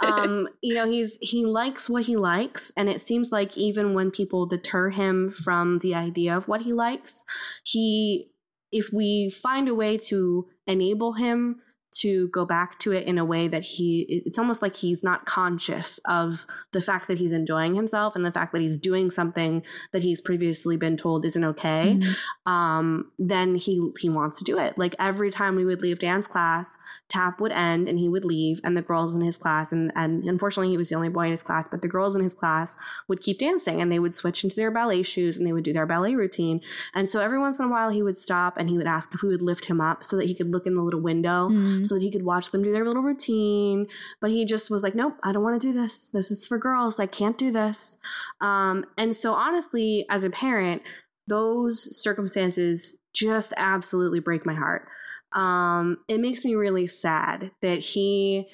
um, you know, he's he likes what he likes, and it seems like even when people deter him from the idea of what he likes, he, if we find a way to enable him to go back to it in a way that he, it's almost like he's not conscious of the fact that he's enjoying himself and the fact that he's doing something that he's previously been told isn't okay. Mm-hmm. Um, then he, he wants to do it. Like every time we would leave dance class, tap would end and he would leave, and the girls in his class, and, and unfortunately he was the only boy in his class, but the girls in his class would keep dancing, and they would switch into their ballet shoes and they would do their ballet routine. And so every once in a while he would stop and he would ask if we would lift him up so that he could look in the little window. Mm-hmm. So that he could watch them do their little routine. But he just was like, nope, I don't want to do this. This is for girls. I can't do this. Um, and so honestly, as a parent, those circumstances just absolutely break my heart. Um, it makes me really sad that he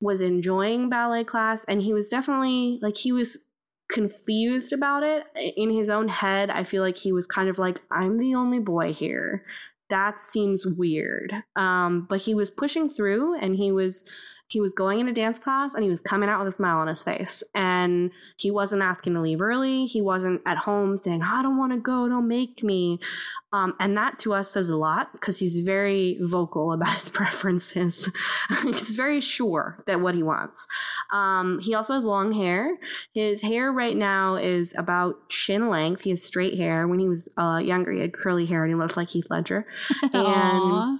was enjoying ballet class, and he was definitely like, he was confused about it in his own head. I feel like he was kind of like, I'm the only boy here. That seems weird. Um, but he was pushing through, and he was he was going into dance class, and he was coming out with a smile on his face. And he wasn't asking to leave early. He wasn't at home saying, I don't want to go, don't make me. Um, and that to us says a lot, because he's very vocal about his preferences. He's very sure that what he wants. Um, he also has long hair. His hair right now is about chin length. He has straight hair. When he was uh, younger, he had curly hair, and he looked like Heath Ledger. And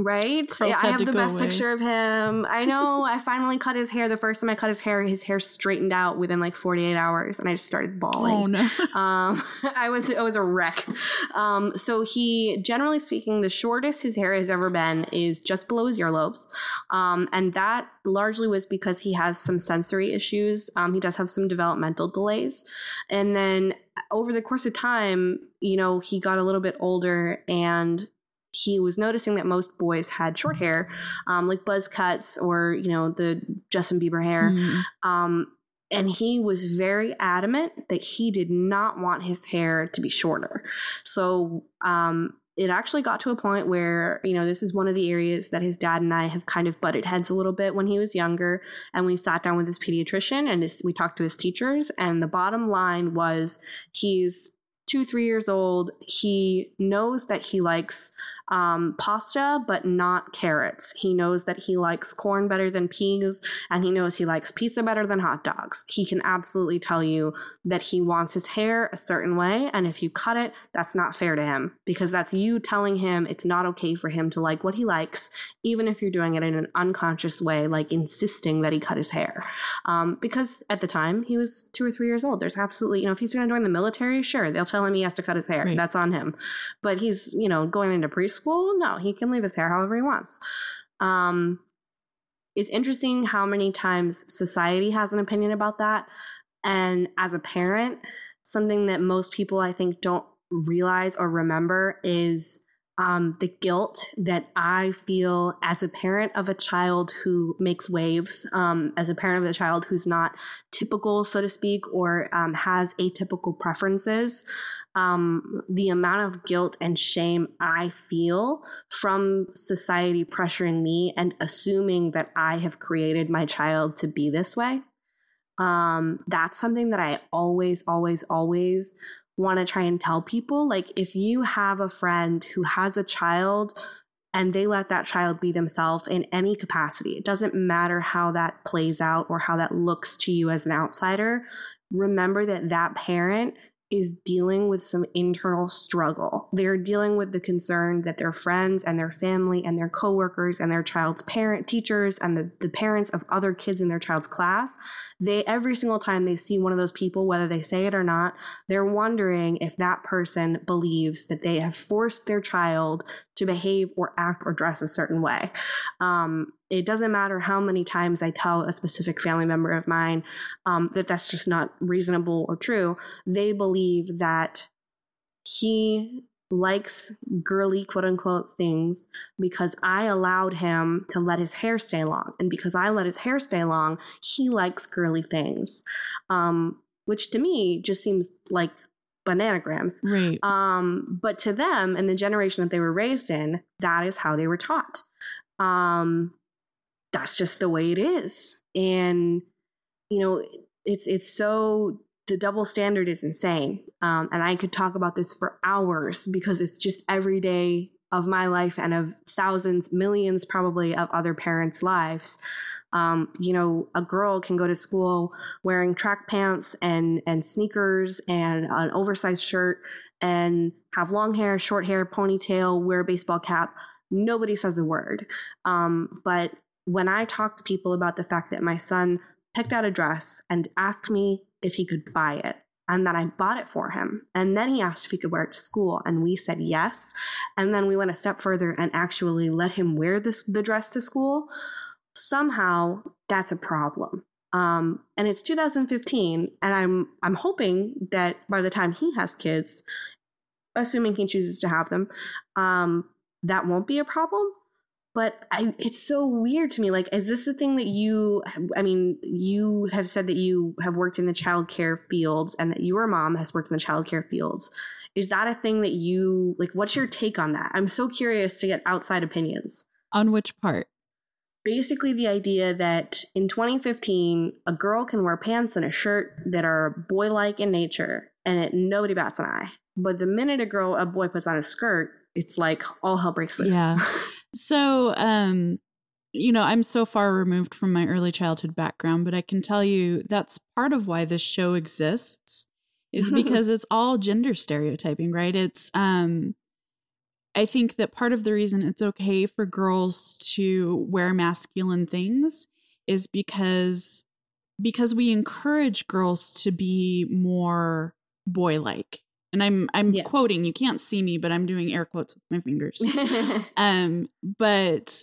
right? Yeah, I have the best away. picture of him. I know. I finally cut his hair. The first time I cut his hair, his hair straightened out within like forty-eight hours, and I just started bawling. Oh, no. Um, I was, it was a wreck. Um, so he, generally speaking, the shortest his hair has ever been is just below his earlobes. Um, and that largely was because he has some sensory issues. Um, he does have some developmental delays. And then over the course of time, you know, he got a little bit older, and he was noticing that most boys had short hair, um, like buzz cuts or, you know, the Justin Bieber hair. Mm-hmm. Um, and he was very adamant that he did not want his hair to be shorter. So um, it actually got to a point where, you know, this is one of the areas that his dad and I have kind of butted heads a little bit when he was younger. And we sat down with his pediatrician, and his, we talked to his teachers. And the bottom line was he's two, three years old. He knows that he likes um, pasta, but not carrots. He knows that he likes corn better than peas, and he knows he likes pizza better than hot dogs. He can absolutely tell you that he wants his hair a certain way, and if you cut it, that's not fair to him, because that's you telling him it's not okay for him to like what he likes, even if you're doing it in an unconscious way, like insisting that he cut his hair. Um, because at the time, he was two or three years old. There's absolutely, you know, if he's going to join the military, sure, they'll tell him he has to cut his hair. Right. That's on him. But he's, you know, going into preschool, no, he can leave his hair however he wants. Um, it's interesting how many times society has an opinion about that. And as a parent, something that most people, I think, don't realize or remember is um, the guilt that I feel as a parent of a child who makes waves, um, as a parent of a child who's not typical, so to speak, or um, has atypical preferences. Um, the amount of guilt and shame I feel from society pressuring me and assuming that I have created my child to be this way. Um, that's something that I always, always, always want to try and tell people. Like, if you have a friend who has a child and they let that child be themselves in any capacity, it doesn't matter how that plays out or how that looks to you as an outsider, remember that that parent is dealing with some internal struggle. They're dealing with the concern that their friends and their family and their coworkers and their child's parent teachers and the, the parents of other kids in their child's class, they every single time they see one of those people, whether they say it or not, they're wondering if that person believes that they have forced their child to behave or act or dress a certain way. Um, it doesn't matter how many times I tell a specific family member of mine um, that that's just not reasonable or true. They believe that he likes girly, quote unquote, things because I allowed him to let his hair stay long. And because I let his hair stay long, he likes girly things, um, which to me just seems like bananagrams. Right. Um, but to them and the generation that they were raised in, that is how they were taught. Um, that's just the way it is. And, you know, it's, it's so, the double standard is insane. Um, and I could talk about this for hours because it's just every day of my life and of thousands, millions probably of other parents' lives. Um, you know, a girl can go to school wearing track pants and, and sneakers and an oversized shirt and have long hair, short hair, ponytail, wear a baseball cap. Nobody says a word. Um, but when I talk to people about the fact that my son picked out a dress and asked me if he could buy it, and that I bought it for him, and then he asked if he could wear it to school, and we said yes, and then we went a step further and actually let him wear this, the dress to school, somehow that's a problem. Um, and it's two thousand fifteen, and I'm I'm hoping that by the time he has kids, assuming he chooses to have them, um, that won't be a problem. But I, it's so weird to me. Like, is this the thing that you, I mean, you have said that you have worked in the childcare fields and that your mom has worked in the childcare fields. Is that a thing that you, like, what's your take on that? I'm so curious to get outside opinions. On which part? Basically the idea that in twenty fifteen, a girl can wear pants and a shirt that are boy-like in nature and it, nobody bats an eye. But the minute a girl, a boy puts on a skirt, it's like all hell breaks loose. Yeah. So, um, you know, I'm so far removed from my early childhood background, but I can tell you that's part of why this show exists is because it's all gender stereotyping, right? It's, um, I think that part of the reason it's okay for girls to wear masculine things is because because we encourage girls to be more boy-like. And I'm I'm yeah. quoting, you can't see me, but I'm doing air quotes with my fingers. um, but,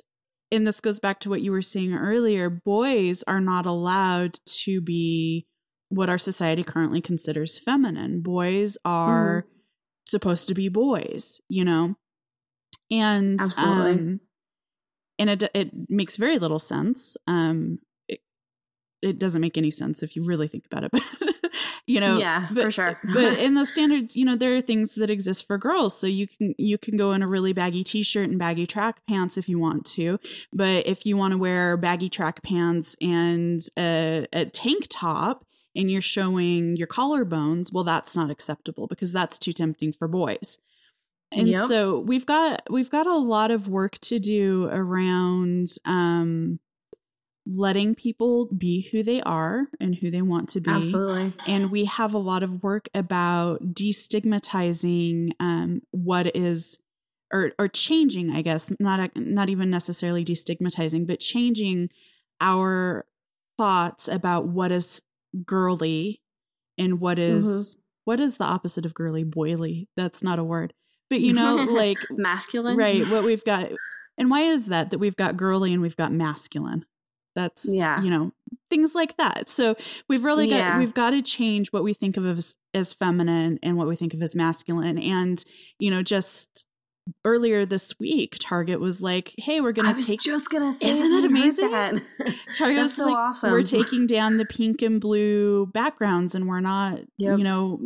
and this goes back to what you were saying earlier, boys are not allowed to be what our society currently considers feminine. Boys are mm-hmm. supposed to be boys, you know? And absolutely, um, and it it makes very little sense. Um, it, it doesn't make any sense if you really think about it. But you know, yeah, but, for sure. But in those standards, you know, there are things that exist for girls. So you can you can go in a really baggy T-shirt and baggy track pants if you want to. But if you want to wear baggy track pants and a, a tank top and you're showing your collarbones, well, that's not acceptable because that's too tempting for boys. And yep. so we've got we've got a lot of work to do around um, letting people be who they are and who they want to be. Absolutely. And we have a lot of work about destigmatizing um, what is or or changing, I guess, not not even necessarily destigmatizing, but changing our thoughts about what is girly and what is mm-hmm. what is the opposite of girly, boily. That's not a word. But, you know, like masculine, right? What we've got. And why is that that we've got girly and we've got masculine? That's, yeah. you know, things like that. So we've really got yeah. we've got to change what we think of as, as feminine and what we think of as masculine. And, you know, just earlier this week, Target was like, hey, we're going to take. I was just going to say, isn't it amazing? That. Target was so like, awesome. We're taking down the pink and blue backgrounds and we're not, yep. you know,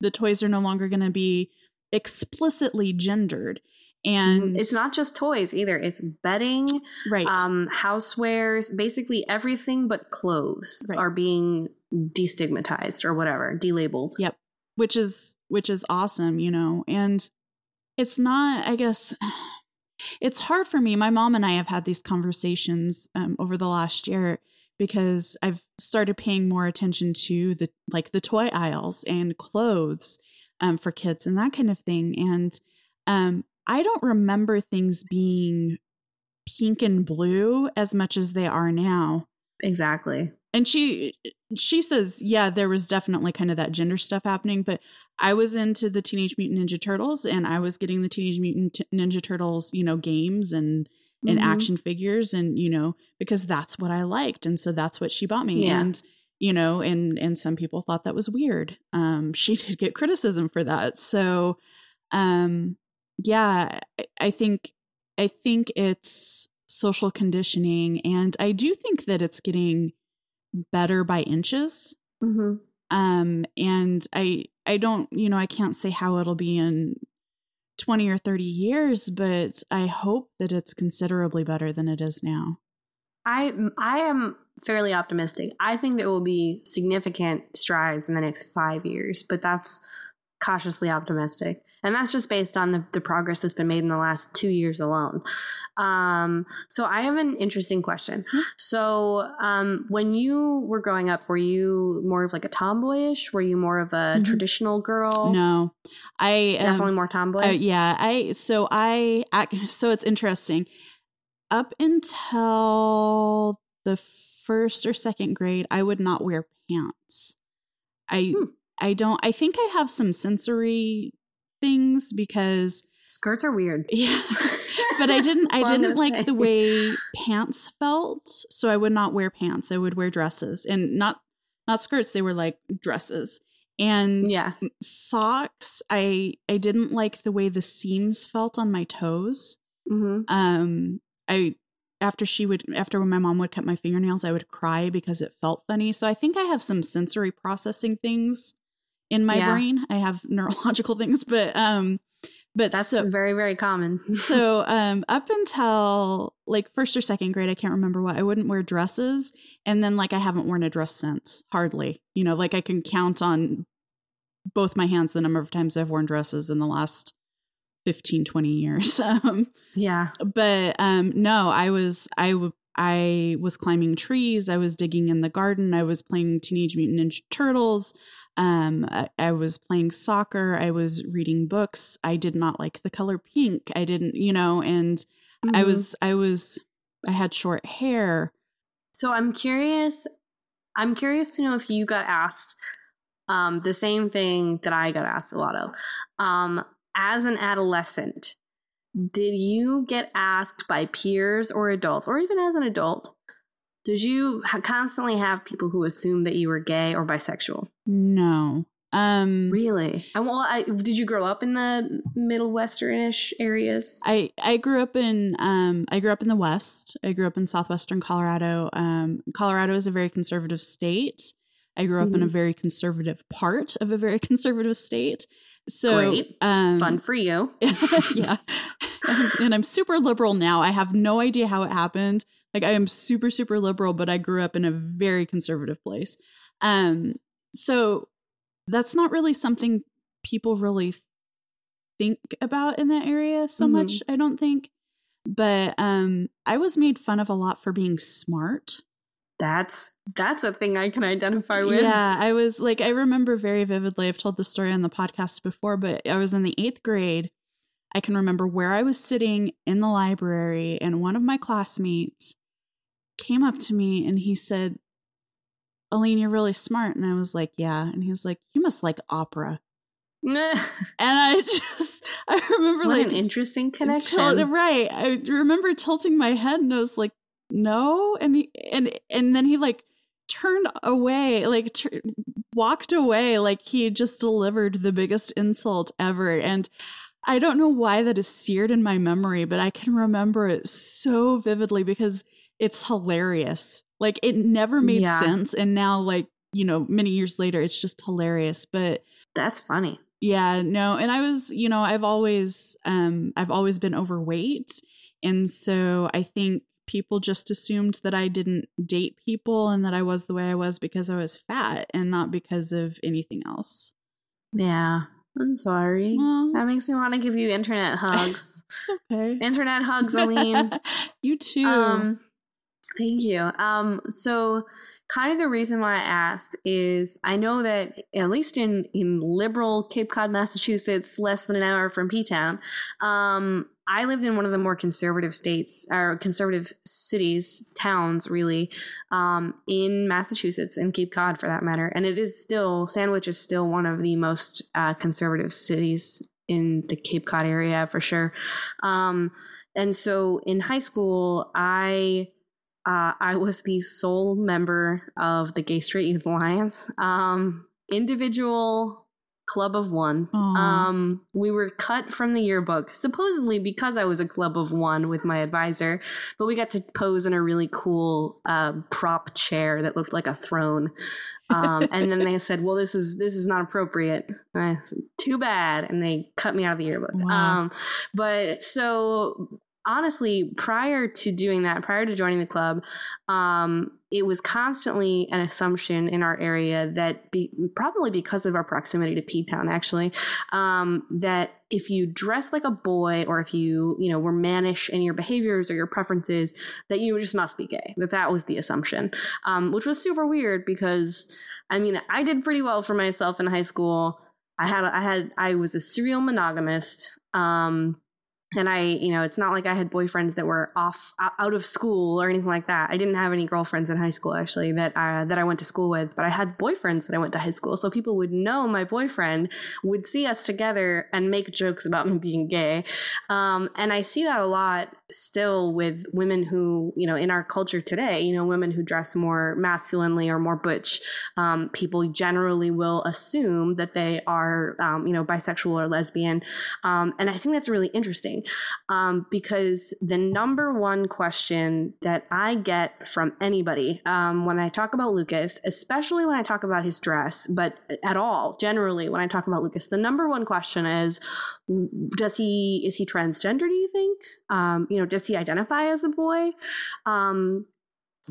the toys are no longer going to be explicitly gendered. And it's not just toys either. It's bedding, right? Um, housewares, basically everything but clothes right. are being destigmatized or whatever, delabeled. Yep. Which is which is awesome, you know. And it's not, I guess, it's hard for me. My mom and I have had these conversations um, over the last year because I've started paying more attention to the like the toy aisles and clothes Um, for kids and that kind of thing. And um, I don't remember things being pink and blue as much as they are now. Exactly. And she she says, yeah, there was definitely kind of that gender stuff happening. But I was into the Teenage Mutant Ninja Turtles and I was getting the Teenage Mutant Ninja Turtles, you know, games and, mm-hmm. and action figures and, you know, because that's what I liked. And so that's what she bought me. Yeah. And you know, and, and some people thought that was weird. Um, she did get criticism for that. So, um, yeah, I, I think, I think it's social conditioning, and I do think that it's getting better by inches. Mm-hmm. Um, and I, I don't, you know, I can't say how it'll be in twenty or thirty years, but I hope that it's considerably better than it is now. I, I am fairly optimistic. I think there will be significant strides in the next five years, but that's cautiously optimistic. And that's just based on the, the progress that's been made in the last two years alone. Um, so I have an interesting question. So um, when you were growing up, were you more of like a tomboyish? Were you more of a mm-hmm. traditional girl? No, I definitely um, more tomboy. Uh, yeah. I, so I, so it's interesting. Up until the first or second grade, I would not wear pants. I hmm. I don't. I think I have some sensory things because skirts are weird. Yeah, but I didn't. I didn't like say. the way pants felt, so I would not wear pants. I would wear dresses, and not not skirts. They were like dresses and yeah. socks. I I didn't like the way the seams felt on my toes. Mm-hmm. Um. I, after she would, after when my mom would cut my fingernails, I would cry because it felt funny. So I think I have some sensory processing things in my yeah. brain. I have neurological things, but, um, but that's so, very, very common. so, um, up until like first or second grade, I can't remember what, I wouldn't wear dresses. And then like, I haven't worn a dress since hardly, you know, like I can count on both my hands the number of times I've worn dresses in the last fifteen, twenty years. Um, yeah. But um, no, I was, I, w- I was climbing trees. I was digging in the garden. I was playing Teenage Mutant Ninja Turtles. Um, I, I was playing soccer. I was reading books. I did not like the color pink. I didn't, you know, and mm-hmm. I was, I was, I had short hair. So I'm curious, I'm curious to know if you got asked um, the same thing that I got asked a lot of. Um, As an adolescent, did you get asked by peers or adults, or even as an adult, did you ha- constantly have people who assumed that you were gay or bisexual? No. Um, really? And well, I, did you grow up in the Middle Western-ish areas? I, I grew up in um, I grew up in the West. I grew up in southwestern Colorado. Um, Colorado is a very conservative state. I grew up mm-hmm. in a very conservative part of a very conservative state. So Great. Um, fun for you. yeah. And I'm super liberal now. I have no idea how it happened. Like I am super, super liberal, but I grew up in a very conservative place. Um, so that's not really something people really think about in that area so mm-hmm. much, I don't think. But um, I was made fun of a lot for being smart. That's that's a thing I can identify with. Yeah, I was like, I remember very vividly, I've told this story on the podcast before, but I was in the eighth grade. I can remember where I was sitting in the library, and one of my classmates came up to me and he said, "Aline, you're really smart." And I was like, "Yeah." And he was like, "You must like opera." And I just, I remember what like an interesting connection. Tilt, right. I remember tilting my head and I was like, no. And he, and, and then he like turned away, like tur- walked away. Like he just delivered the biggest insult ever. And I don't know why that is seared in my memory, but I can remember it so vividly because it's hilarious. Like it never made yeah. sense. And now, like, you know, many years later, it's just hilarious, but that's funny. Yeah, no. And I was, you know, I've always, um, I've always been overweight. And so I think people just assumed that I didn't date people and that I was the way I was because I was fat and not because of anything else. Yeah. I'm sorry. Well, that makes me want to give you internet hugs. It's okay. Internet hugs, Aline. You too. Um, thank you. Um, so kind of the reason why I asked is I know that at least in, in liberal Cape Cod, Massachusetts, less than an hour from P-Town, um, I lived in one of the more conservative states or conservative cities, towns, really, um, in Massachusetts and Cape Cod for that matter. And it is still, Sandwich is still one of the most uh, conservative cities in the Cape Cod area for sure. Um, and so in high school, I... Uh, I was the sole member of the Gay Straight Youth Alliance, um, individual club of one. Um, we were cut from the yearbook, supposedly because I was a club of one with my advisor, but we got to pose in a really cool uh, prop chair that looked like a throne. Um, and then they said, well, this is this is not appropriate. I said, too bad. And they cut me out of the yearbook. Wow. Um, but so... Honestly, prior to doing that, prior to joining the club, um, it was constantly an assumption in our area that be, probably because of our proximity to P-Town, actually, um, that if you dress like a boy or if you, you know, were mannish in your behaviors or your preferences, that you just must be gay, that that was the assumption, um, which was super weird because, I mean, I did pretty well for myself in high school. I had, I had, I was a serial monogamist, um, and I, you know, it's not like I had boyfriends that were off out of school or anything like that. I didn't have any girlfriends in high school, actually, that I, that I went to school with. But I had boyfriends that I went to high school. So people would know my boyfriend would see us together and make jokes about me being gay. Um, and I see that a lot still with women who, you know, in our culture today, you know, women who dress more masculinely or more butch. Um, people generally will assume that they are, um, you know, bisexual or lesbian. Um, and I think that's really interesting. Um, because the number one question that I get from anybody um, when I talk about Lucas, especially when I talk about his dress, but at all, generally when I talk about Lucas, the number one question is, does he, is he transgender, do you think? Um, you know, does he identify as a boy? Um,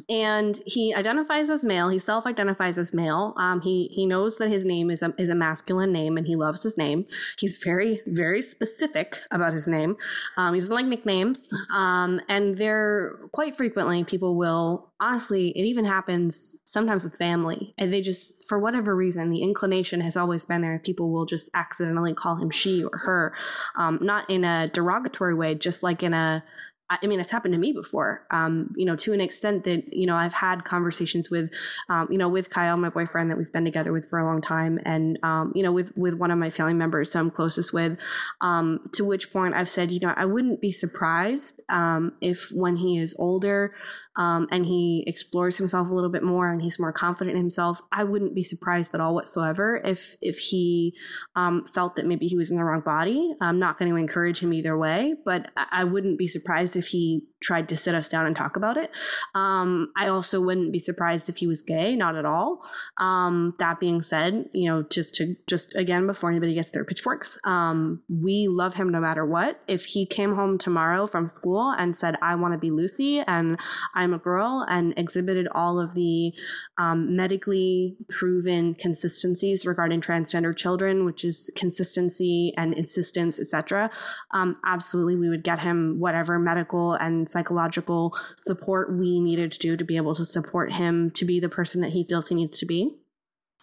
and he identifies as male. He self-identifies as male. Um, he he knows that his name is a, is a masculine name, and he loves his name. He's very, very specific about his name. Um, he doesn't like nicknames. Um, and they're quite frequently people will, honestly, it even happens sometimes with family. And they just, for whatever reason, the inclination has always been there. People will just accidentally call him she or her, um, not in a derogatory way, just like in a, I mean, it's happened to me before, um, you know, to an extent that, you know, I've had conversations with, um, you know, with Kyle, my boyfriend that we've been together with for a long time. And, um, you know, with, with one of my family members, so I'm closest with, um, to which point I've said, you know, I wouldn't be surprised, um, if when he is older, um, and he explores himself a little bit more and he's more confident in himself, I wouldn't be surprised at all whatsoever if, if he, um, felt that maybe he was in the wrong body. I'm not going to encourage him either way, but I, I wouldn't be surprised if he tried to sit us down and talk about it. Um, I also wouldn't be surprised if he was gay, not at all. Um, that being said, you know, just to just again, before anybody gets their pitchforks, um, we love him no matter what. If he came home tomorrow from school and said, I want to be Lucy and I'm I'm a Girl, and exhibited all of the um, medically proven consistencies regarding transgender children, which is consistency and insistence, et cetera, um, absolutely we would get him whatever medical and psychological support we needed to do to be able to support him to be the person that he feels he needs to be.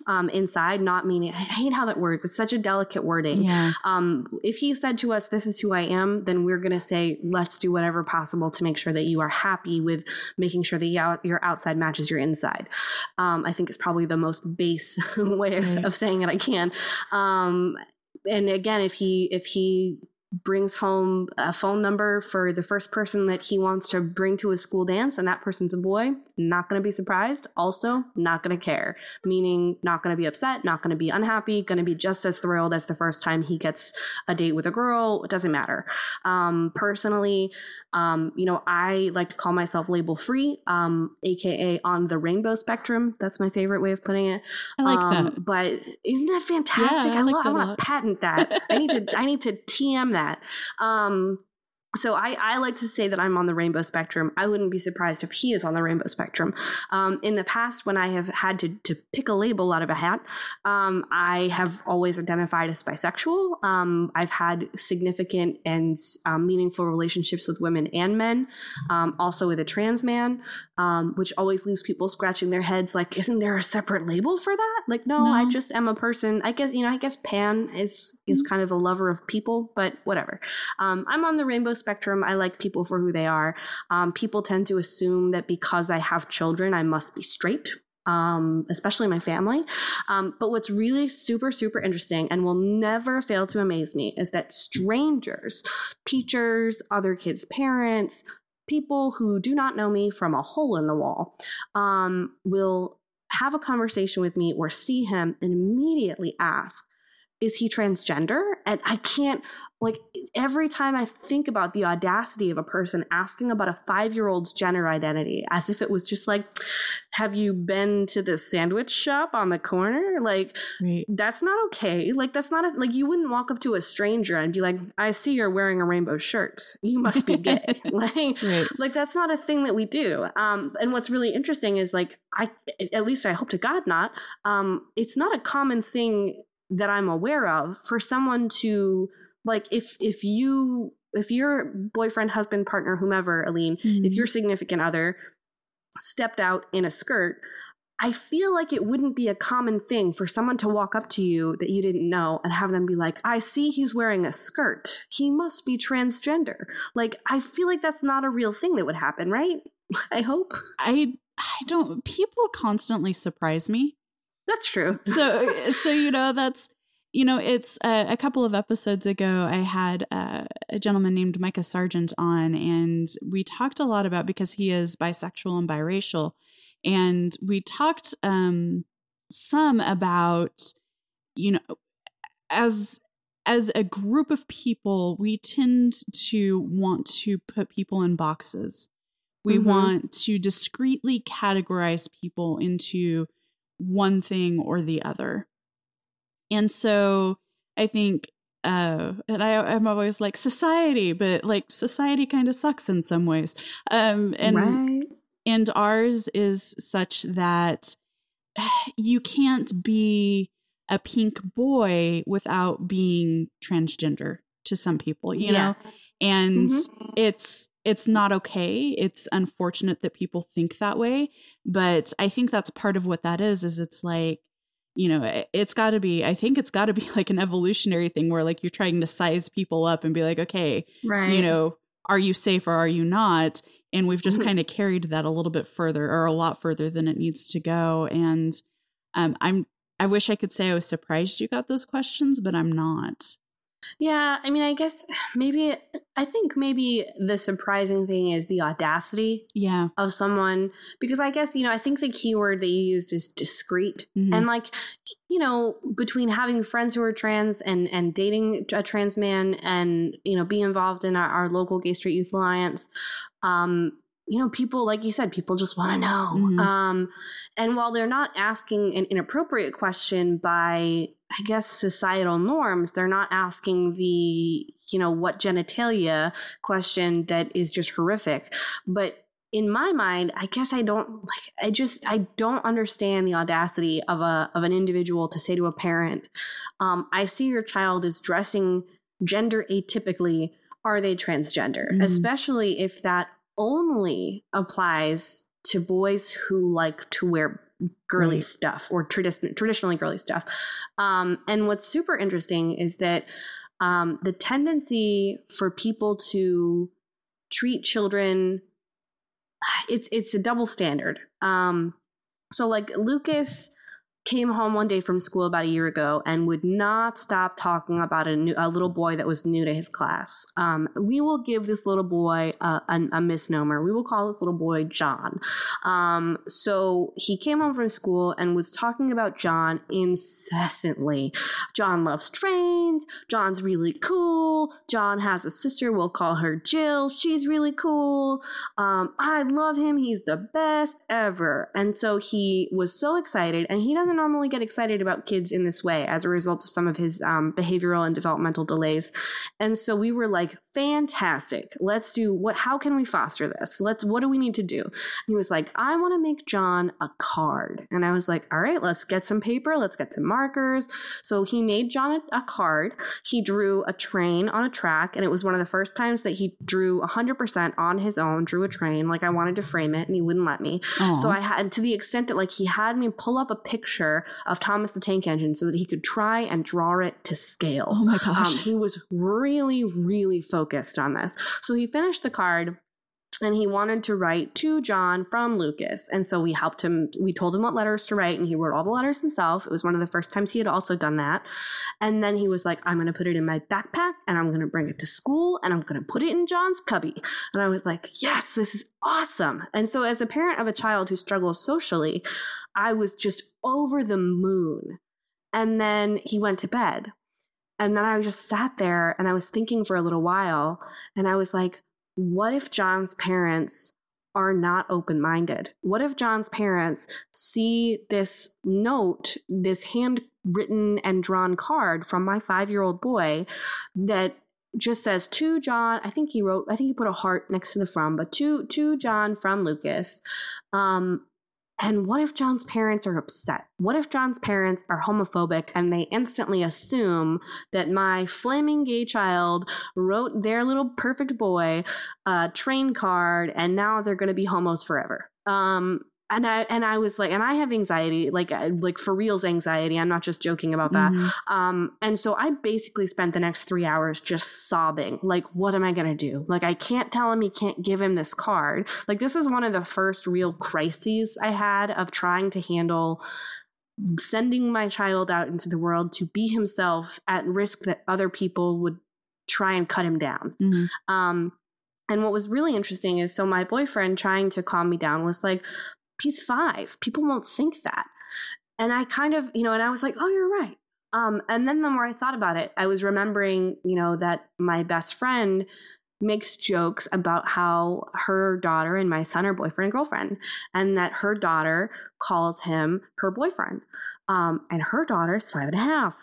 Um, inside, not meaning, I hate how that words. It's such a delicate wording. Yeah. Um, if he said to us, this is who I am, then we're going to say, let's do whatever possible to make sure that you are happy with making sure that you, your outside matches your inside. Um, I think it's probably the most base way of, right. of saying it I can. Um, and again, if he, if he, brings home a phone number for the first person that he wants to bring to his school dance, and that person's a boy, not going to be surprised, also not going to care, meaning not going to be upset, not going to be unhappy, going to be just as thrilled as the first time he gets a date with a girl. It doesn't matter. Um, personally, um, you know, I like to call myself label free, um, aka on the rainbow spectrum. That's my favorite way of putting it. I like um, that. But isn't that fantastic? Yeah, I, I, like lo- that I want to patent that. I need to, I need to T M that. Um, so I, I like to say that I'm on the rainbow spectrum. I wouldn't be surprised if he is on the rainbow spectrum. Um, in the past, when I have had to, to pick a label out of a hat, um, I have always identified as bisexual. Um, I've had significant and um, meaningful relationships with women and men, um, also with a trans man, um, which always leaves people scratching their heads like, isn't there a separate label for that? Like, no, no. I just am a person. I guess, you know, I guess pan is, is kind of a lover of people, but whatever. Um, I'm on the rainbow spectrum. spectrum. I like people for who they are. Um, people tend to assume that because I have children, I must be straight, um, especially my family. Um, but what's really super, super interesting and will never fail to amaze me is that strangers, teachers, other kids' parents, people who do not know me from a hole in the wall, um, will have a conversation with me or see him and immediately ask, is he transgender? And I can't, like, every time I think about the audacity of a person asking about a five-year-old's gender identity, as if it was just like, have you been to the sandwich shop on the corner? Like, right. That's not okay. Like, that's not, a, like, you wouldn't walk up to a stranger and be like, I see you're wearing a rainbow shirt. You must be gay. like, right. like, that's not a thing that we do. Um, and what's really interesting is, like, I, at least I hope to God not, um, it's not a common thing that I'm aware of for someone to, like, if if you if your boyfriend, husband, partner, whomever, Aline, mm-hmm. if your significant other stepped out in a skirt, I feel like it wouldn't be a common thing for someone to walk up to you that you didn't know and have them be like, I see he's wearing a skirt. He must be transgender. Like, I feel like that's not a real thing that would happen, right? I hope. I I don't people constantly surprise me. That's true. so, so, you know, that's, you know, it's uh, a couple of episodes ago, I had uh, a gentleman named Micah Sargent on, and we talked a lot about, because he is bisexual and biracial. And we talked um, some about, you know, as, as a group of people, we tend to want to put people in boxes. We mm-hmm. want to discreetly categorize people into one thing or the other. And so I think, uh, and I, I'm always like society, but like society kind of sucks in some ways. Um, and, right. and ours is such that you can't be a pink boy without being transgender to some people, you yeah. know, and mm-hmm. it's, It's not okay. It's unfortunate that people think that way. But I think that's part of what that is, is it's like, you know, it's got to be, I think it's got to be like an evolutionary thing where like you're trying to size people up and be like, okay, right. you know, are you safe or are you not? And we've just mm-hmm. kind of carried that a little bit further, or a lot further than it needs to go. And um, I'm, I wish I could say I was surprised you got those questions, but I'm not. Yeah, I mean, I guess maybe, I think maybe the surprising thing is the audacity yeah. of someone, because I guess, you know, I think the key word that you used is discreet. Mm-hmm. And like, you know, between having friends who are trans and, and dating a trans man and, you know, being involved in our, our local Gay Straight Youth Alliance, um, you know, people, like you said, people just want to know. Mm-hmm. Um, and while they're not asking an inappropriate question by, I guess, societal norms, they're not asking the, you know, what genitalia question that is just horrific. But in my mind, I guess I don't like, I just, I don't understand the audacity of a, of an individual to say to a parent, um, I see your child is dressing gender atypically. Are they transgender? Mm-hmm. Especially if that only applies to boys who like to wear girly right. stuff or tradi- traditionally girly stuff. Um, and what's super interesting is that um, the tendency for people to treat children, it's it's a double standard. Um, so like Lucas came home one day from school about a year ago and would not stop talking about a, new, a little boy that was new to his class. Um, we will give this little boy a, a, a misnomer. We will call this little boy John. Um, so he came home from school and was talking about John incessantly. John loves trains. John's really cool. John has a sister. We'll call her Jill. She's really cool. Um, I love him. He's the best ever. And so he was so excited, and he doesn't normally get excited about kids in this way as a result of some of his um, behavioral and developmental delays. And so we were like, fantastic. Let's do what, how can we foster this? Let's, what do we need to do? And he was like, I want to make John a card. And I was like, all right, let's get some paper. Let's get some markers. So he made John a, a card. He drew a train on a track. And it was one of the first times that he drew one hundred percent on his own, drew a train. Like I wanted to frame it and he wouldn't let me. Aww. So I had, to the extent that like he had me pull up a picture of Thomas the Tank Engine so that he could try and draw it to scale. Oh my gosh. Um, he was really, really focused on this. So he finished the card and he wanted to write to John from Lucas. And so we helped him. We told him what letters to write and he wrote all the letters himself. It was one of the first times he had also done that. And then he was like, I'm going to put it in my backpack and I'm going to bring it to school and I'm going to put it in John's cubby. And I was like, yes, this is awesome. And so as a parent of a child who struggles socially, I was just over the moon. And then he went to bed. And then I just sat there and I was thinking for a little while. And I was like, what if John's parents are not open-minded? What if John's parents see this note, this handwritten and drawn card from my five-year-old boy that just says to John, I think he wrote, I think he put a heart next to the from, but to, to John from Lucas. Um, And what if John's parents are upset? What if John's parents are homophobic and they instantly assume that my flaming gay child wrote their little perfect boy a train card and now they're going to be homos forever? Um, and I and I was like, and I have anxiety, like like for reals anxiety. I'm not just joking about that. Mm-hmm. Um, and so I basically spent the next three hours just sobbing. Like, what am I going to do? Like, I can't tell him, he can't give him this card. Like, this is one of the first real crises I had of trying to handle sending my child out into the world to be himself at risk that other people would try and cut him down. Mm-hmm. Um, and what was really interesting is, so my boyfriend trying to calm me down was like, he's five. People won't think that. And I kind of, you know, and I was like, oh, you're right. Um, and then the more I thought about it, I was remembering, you know, that my best friend makes jokes about how her daughter and my son are boyfriend and girlfriend, and that her daughter calls him her boyfriend. Um, and her daughter's five and a half.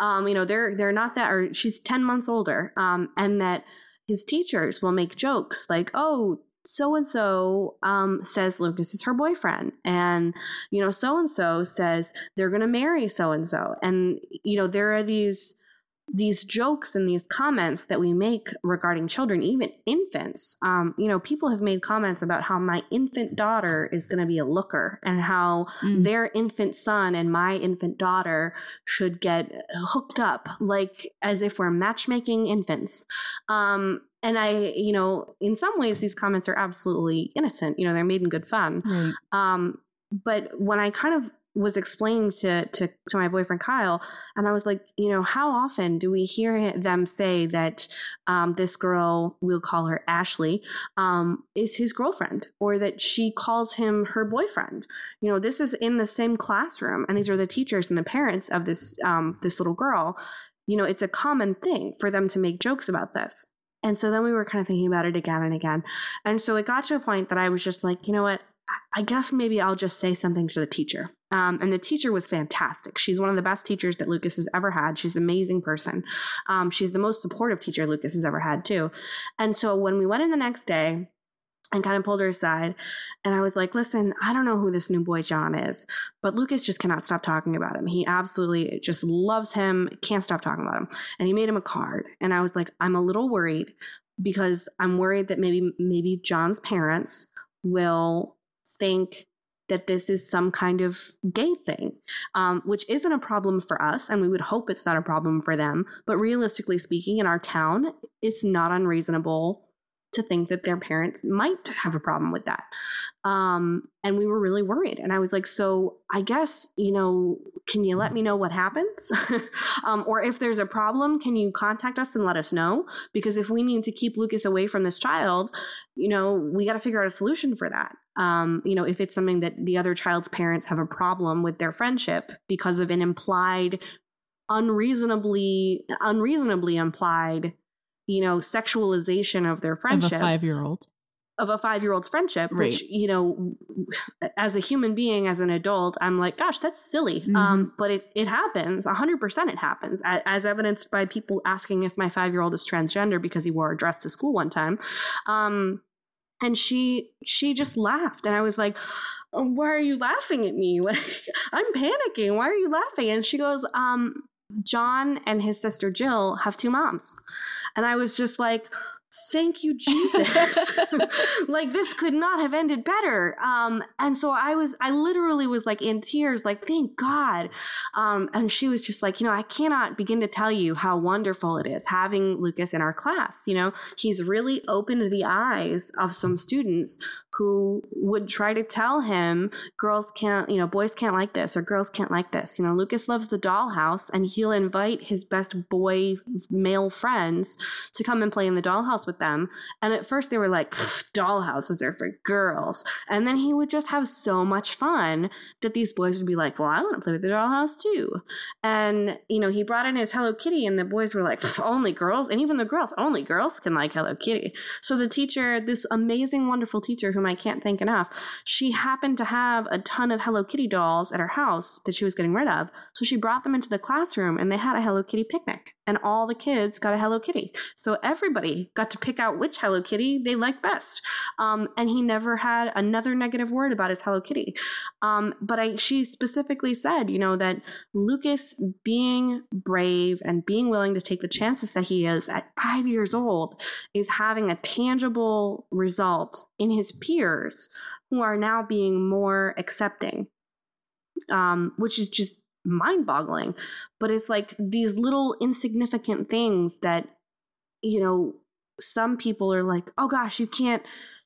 um, you know, they're, they're not that, or she's ten months older. Um, and that his teachers will make jokes like, oh, so-and-so um, says Lucas is her boyfriend, and, you know, so-and-so says they're going to marry so-and-so. And, you know, there are these, these jokes and these comments that we make regarding children, even infants. Um, you know, people have made comments about how my infant daughter is going to be a looker and how mm. their infant son and my infant daughter should get hooked up, like as if we're matchmaking infants. Um, And I, you know, in some ways, these comments are absolutely innocent. You know, they're made in good fun. Right. Um, but when I kind of was explaining to, to to my boyfriend, Kyle, and I was like, you know, how often do we hear them say that um, this girl, we'll call her Ashley, um, is his girlfriend, or that she calls him her boyfriend? You know, this is in the same classroom. And these are the teachers and the parents of this um, this little girl. You know, it's a common thing for them to make jokes about this. And so then we were kind of thinking about it again and again. And so it got to a point that I was just like, you know what, I guess maybe I'll just say something to the teacher. Um, and the teacher was fantastic. She's one of the best teachers that Lucas has ever had. She's an amazing person. Um, she's the most supportive teacher Lucas has ever had, too. And so when we went in the next day, and kind of pulled her aside. And I was like, listen, I don't know who this new boy John is, but Lucas just cannot stop talking about him. He absolutely just loves him, can't stop talking about him. And he made him a card. And I was like, I'm a little worried because I'm worried that maybe maybe John's parents will think that this is some kind of gay thing, um, which isn't a problem for us. And we would hope it's not a problem for them. But realistically speaking, in our town, it's not unreasonable to think that their parents might have a problem with that. Um, and we were really worried. And I was like, so I guess, you know, can you let me know what happens? um, or if there's a problem, can you contact us and let us know? Because if we need to keep Lucas away from this child, you know, we got to figure out a solution for that. Um, you know, if it's something that the other child's parents have a problem with their friendship because of an implied, unreasonably, unreasonably implied, you know, sexualization of their friendship. Of a five-year-old. Of a five-year-old's friendship, right. Which, you know, as a human being, as an adult, I'm like, gosh, that's silly. Mm-hmm. Um, but it, it happens. one hundred percent it happens, as evidenced by people asking if my five-year-old is transgender because he wore a dress to school one time. Um, and she she just laughed. And I was like, why are you laughing at me? Like, I'm panicking. Why are you laughing? And she goes, um... John and his sister Jill have two moms. And I was just like, thank you, Jesus. Like, this could not have ended better. Um, and so I was, I literally was like in tears, like, thank God. Um, and she was just like, you know, I cannot begin to tell you how wonderful it is having Lucas in our class. You know, he's really opened the eyes of some students who would try to tell him girls can't, you know, boys can't like this or girls can't like this. You know, Lucas loves the dollhouse and he'll invite his best boy male friends to come and play in the dollhouse with them. And at first they were like, dollhouses are for girls. And then he would just have so much fun that these boys would be like, well, I want to play with the dollhouse too. And, you know, he brought in his Hello Kitty and the boys were like, only girls. And even the girls, only girls can like Hello Kitty. So the teacher, this amazing, wonderful teacher who I can't think enough, she happened to have a ton of Hello Kitty dolls at her house that she was getting rid of. So she brought them into the classroom and they had a Hello Kitty picnic and all the kids got a Hello Kitty. So everybody got to pick out which Hello Kitty they liked best. Um, and he never had another negative word about his Hello Kitty. Um, but I, she specifically said, you know, that Lucas being brave and being willing to take the chances that he is at five years old is having a tangible result in his peers who are now being more accepting, um, which is just mind-boggling. But it's like these little insignificant things that, you know, some people are like, oh gosh, you can't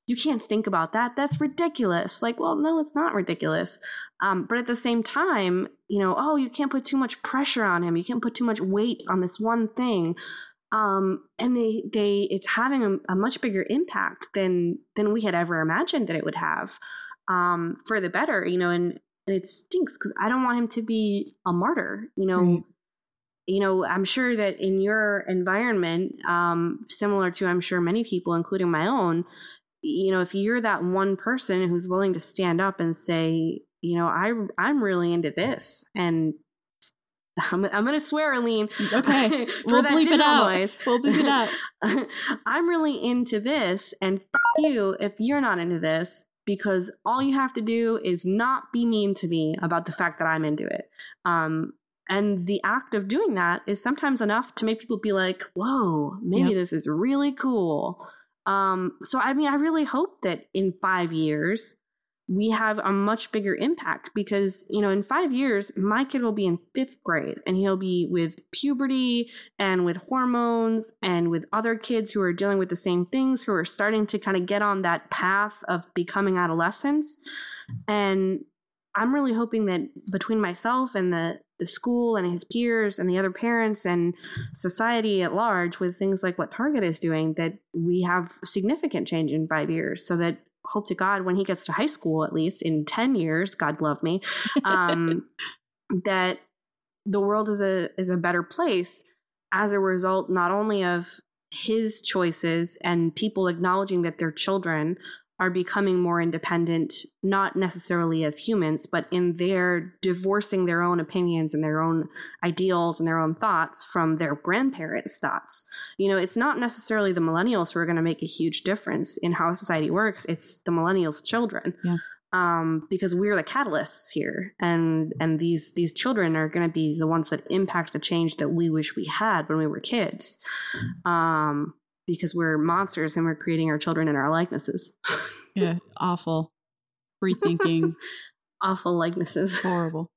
you can't think about that, that's ridiculous. Like, well, no, it's not ridiculous. Um, but at the same time, you know, oh, you can't put too much pressure on him, you can't put too much weight on this one thing. Um, and they, they, it's having a, a much bigger impact than, than we had ever imagined that it would have, um, for the better, you know, and, and it stinks because I don't want him to be a martyr, you know, right. You know, I'm sure that in your environment, um, similar to, I'm sure many people, including my own, you know, if you're that one person who's willing to stand up and say, you know, I, I'm really into this and I'm, I'm going to swear, Aline. Okay. For we'll that bleep it out. Noise. We'll bleep it out. I'm really into this, and fuck you if you're not into this, because all you have to do is not be mean to me about the fact that I'm into it. Um, and the act of doing that is sometimes enough to make people be like, whoa, maybe yep. This is really cool. Um, so, I mean, I really hope that in five years, we have a much bigger impact because, you know, in five years, my kid will be in fifth grade and he'll be with puberty and with hormones and with other kids who are dealing with the same things, who are starting to kind of get on that path of becoming adolescents. And I'm really hoping that between myself and the, the school and his peers and the other parents and society at large with things like what Target is doing, that we have significant change in five years so that hope to God when he gets to high school, at least in ten years, God love me, um, that the world is a, is a better place as a result, not only of his choices and people acknowledging that they're children, are becoming more independent, not necessarily as humans, but in their divorcing their own opinions and their own ideals and their own thoughts from their grandparents' thoughts. You know, it's not necessarily the millennials who are going to make a huge difference in how society works. It's the millennials' children. Yeah. Um, because we're the catalysts here, and and these these children are going to be the ones that impact the change that we wish we had when we were kids, um, because we're monsters and we're creating our children in our likenesses. Yeah, awful, free thinking, awful likenesses, horrible.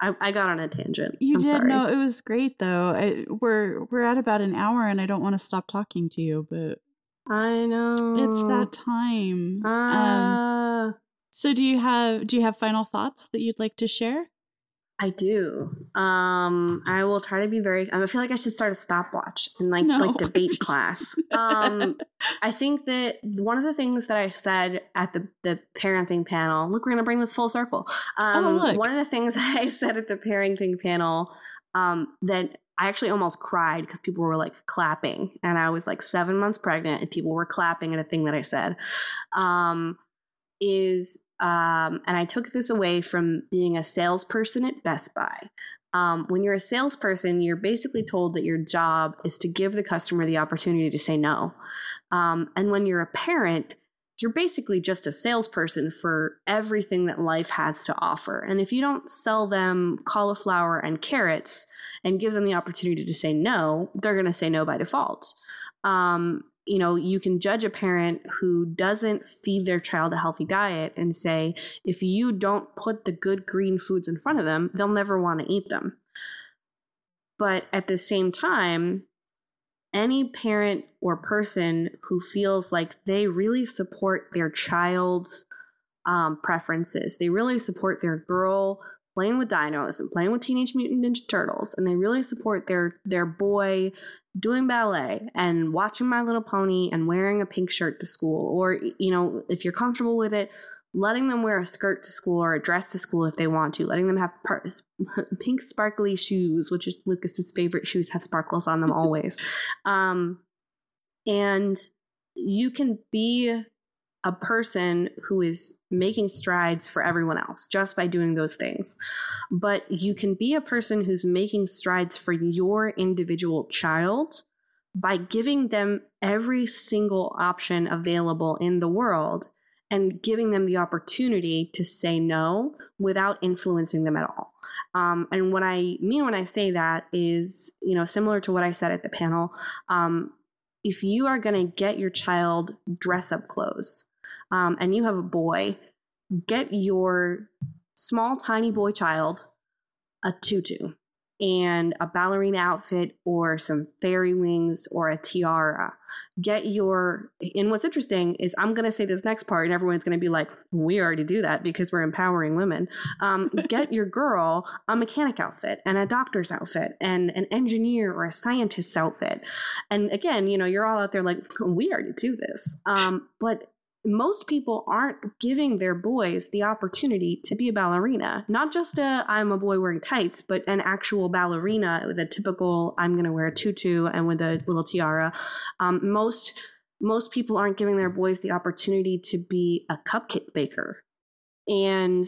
I, I got on a tangent. You I'm did? Sorry. No, it was great though. I, we're we're at about an hour, and I don't want to stop talking to you, but. I know. It's that time. Uh, um, so do you have do you have final thoughts that you'd like to share? I do. Um, I will try to be very I feel like I should start a stopwatch and like no. like debate class. Um, I think that one of the things that I said at the, the parenting panel, look, we're gonna bring this full circle. Um oh, look. One of the things I said at the parenting panel um that I actually almost cried because people were like clapping, and I was like seven months pregnant and people were clapping at a thing that I said, um, is, um, and I took this away from being a salesperson at Best Buy. Um, when you're a salesperson, you're basically told that your job is to give the customer the opportunity to say no. Um, and when you're a parent, you're basically just a salesperson for everything that life has to offer. And if you don't sell them cauliflower and carrots and give them the opportunity to say no, they're going to say no by default. Um, you know, you can judge a parent who doesn't feed their child a healthy diet and say, if you don't put the good green foods in front of them, they'll never want to eat them. But at the same time, any parent or person who feels like they really support their child's um, preferences, they really support their girl playing with dinos and playing with Teenage Mutant Ninja Turtles, and they really support their their boy doing ballet and watching My Little Pony and wearing a pink shirt to school, or, you know, if you're comfortable with it, letting them wear a skirt to school or a dress to school if they want to, letting them have par- pink sparkly shoes, which is Lucas's favorite shoes, have sparkles on them always. Um, and you can be a person who is making strides for everyone else just by doing those things. But you can be a person who's making strides for your individual child by giving them every single option available in the world and giving them the opportunity to say no without influencing them at all. Um, and what I mean when I say that is, you know, similar to what I said at the panel, um, if you are going to get your child dress-up clothes, um, and you have a boy, get your small, tiny boy child a tutu and a ballerina outfit or some fairy wings or a tiara. Get your, and what's interesting is I'm going to say this next part and everyone's going to be like, we already do that because we're empowering women. Um, get your girl a mechanic outfit and a doctor's outfit and an engineer or a scientist's outfit. And again, you know, you're all out there like, we already do this. Um, but most people aren't giving their boys the opportunity to be a ballerina. Not just a, I'm a boy wearing tights, but an actual ballerina with a typical, I'm going to wear a tutu and with a little tiara. Um, most, most people aren't giving their boys the opportunity to be a cupcake baker. And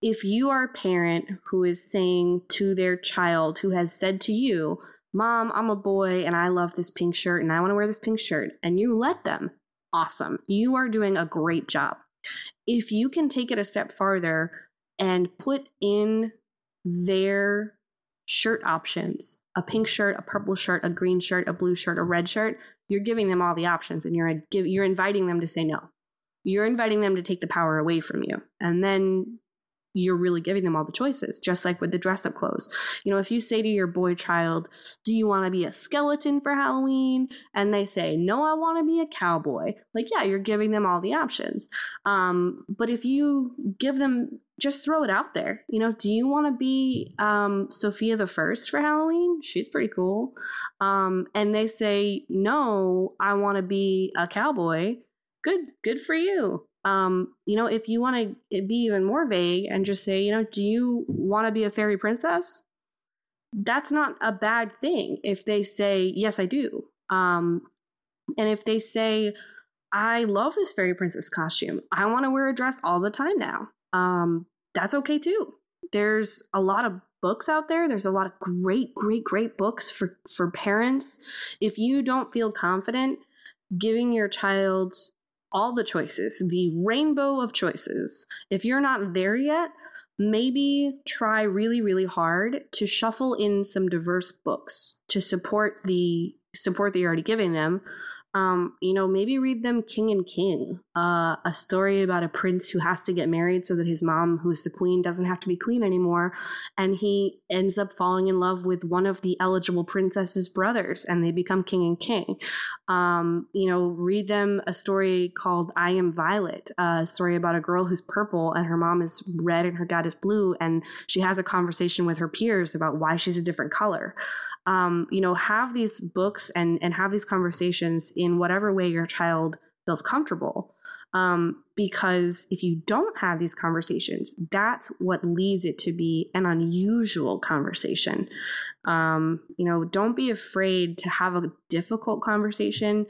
if you are a parent who is saying to their child who has said to you, Mom, I'm a boy and I love this pink shirt and I want to wear this pink shirt, and you let them, awesome. You are doing a great job. If you can take it a step farther and put in their shirt options, a pink shirt, a purple shirt, a green shirt, a blue shirt, a red shirt, you're giving them all the options and you're you're inviting them to say no. You're inviting them to take the power away from you. And then you're really giving them all the choices, just like with the dress-up clothes. You know, if you say to your boy child, do you want to be a skeleton for Halloween? And they say, no, I want to be a cowboy. Like, yeah, you're giving them all the options. Um, but if you give them, just throw it out there. You know, do you want to be um, Sophia the First for Halloween? She's pretty cool. Um, and they say, no, I want to be a cowboy. Good, good for you. Um, you know, if you want to be even more vague and just say, you know, do you want to be a fairy princess? That's not a bad thing. If they say, yes, I do. Um, and if they say, I love this fairy princess costume. I want to wear a dress all the time now. Um, that's okay too. There's a lot of books out there. There's a lot of great, great, great books for, for parents. If you don't feel confident giving your child all the choices, the rainbow of choices, if you're not there yet, maybe try really, really hard to shuffle in some diverse books to support the support that you're already giving them. Um, you know, maybe read them King and King, uh, a story about a prince who has to get married so that his mom, who is the queen, doesn't have to be queen anymore. And he ends up falling in love with one of the eligible princess's brothers, and they become King and King. Um, you know, read them a story called I Am Violet, a story about a girl who's purple and her mom is red and her dad is blue. And she has a conversation with her peers about why she's a different color. Um, you know, have these books and, and have these conversations in whatever way your child feels comfortable. Um, because if you don't have these conversations, that's what leads it to be an unusual conversation. Um, you know, don't be afraid to have a difficult conversation,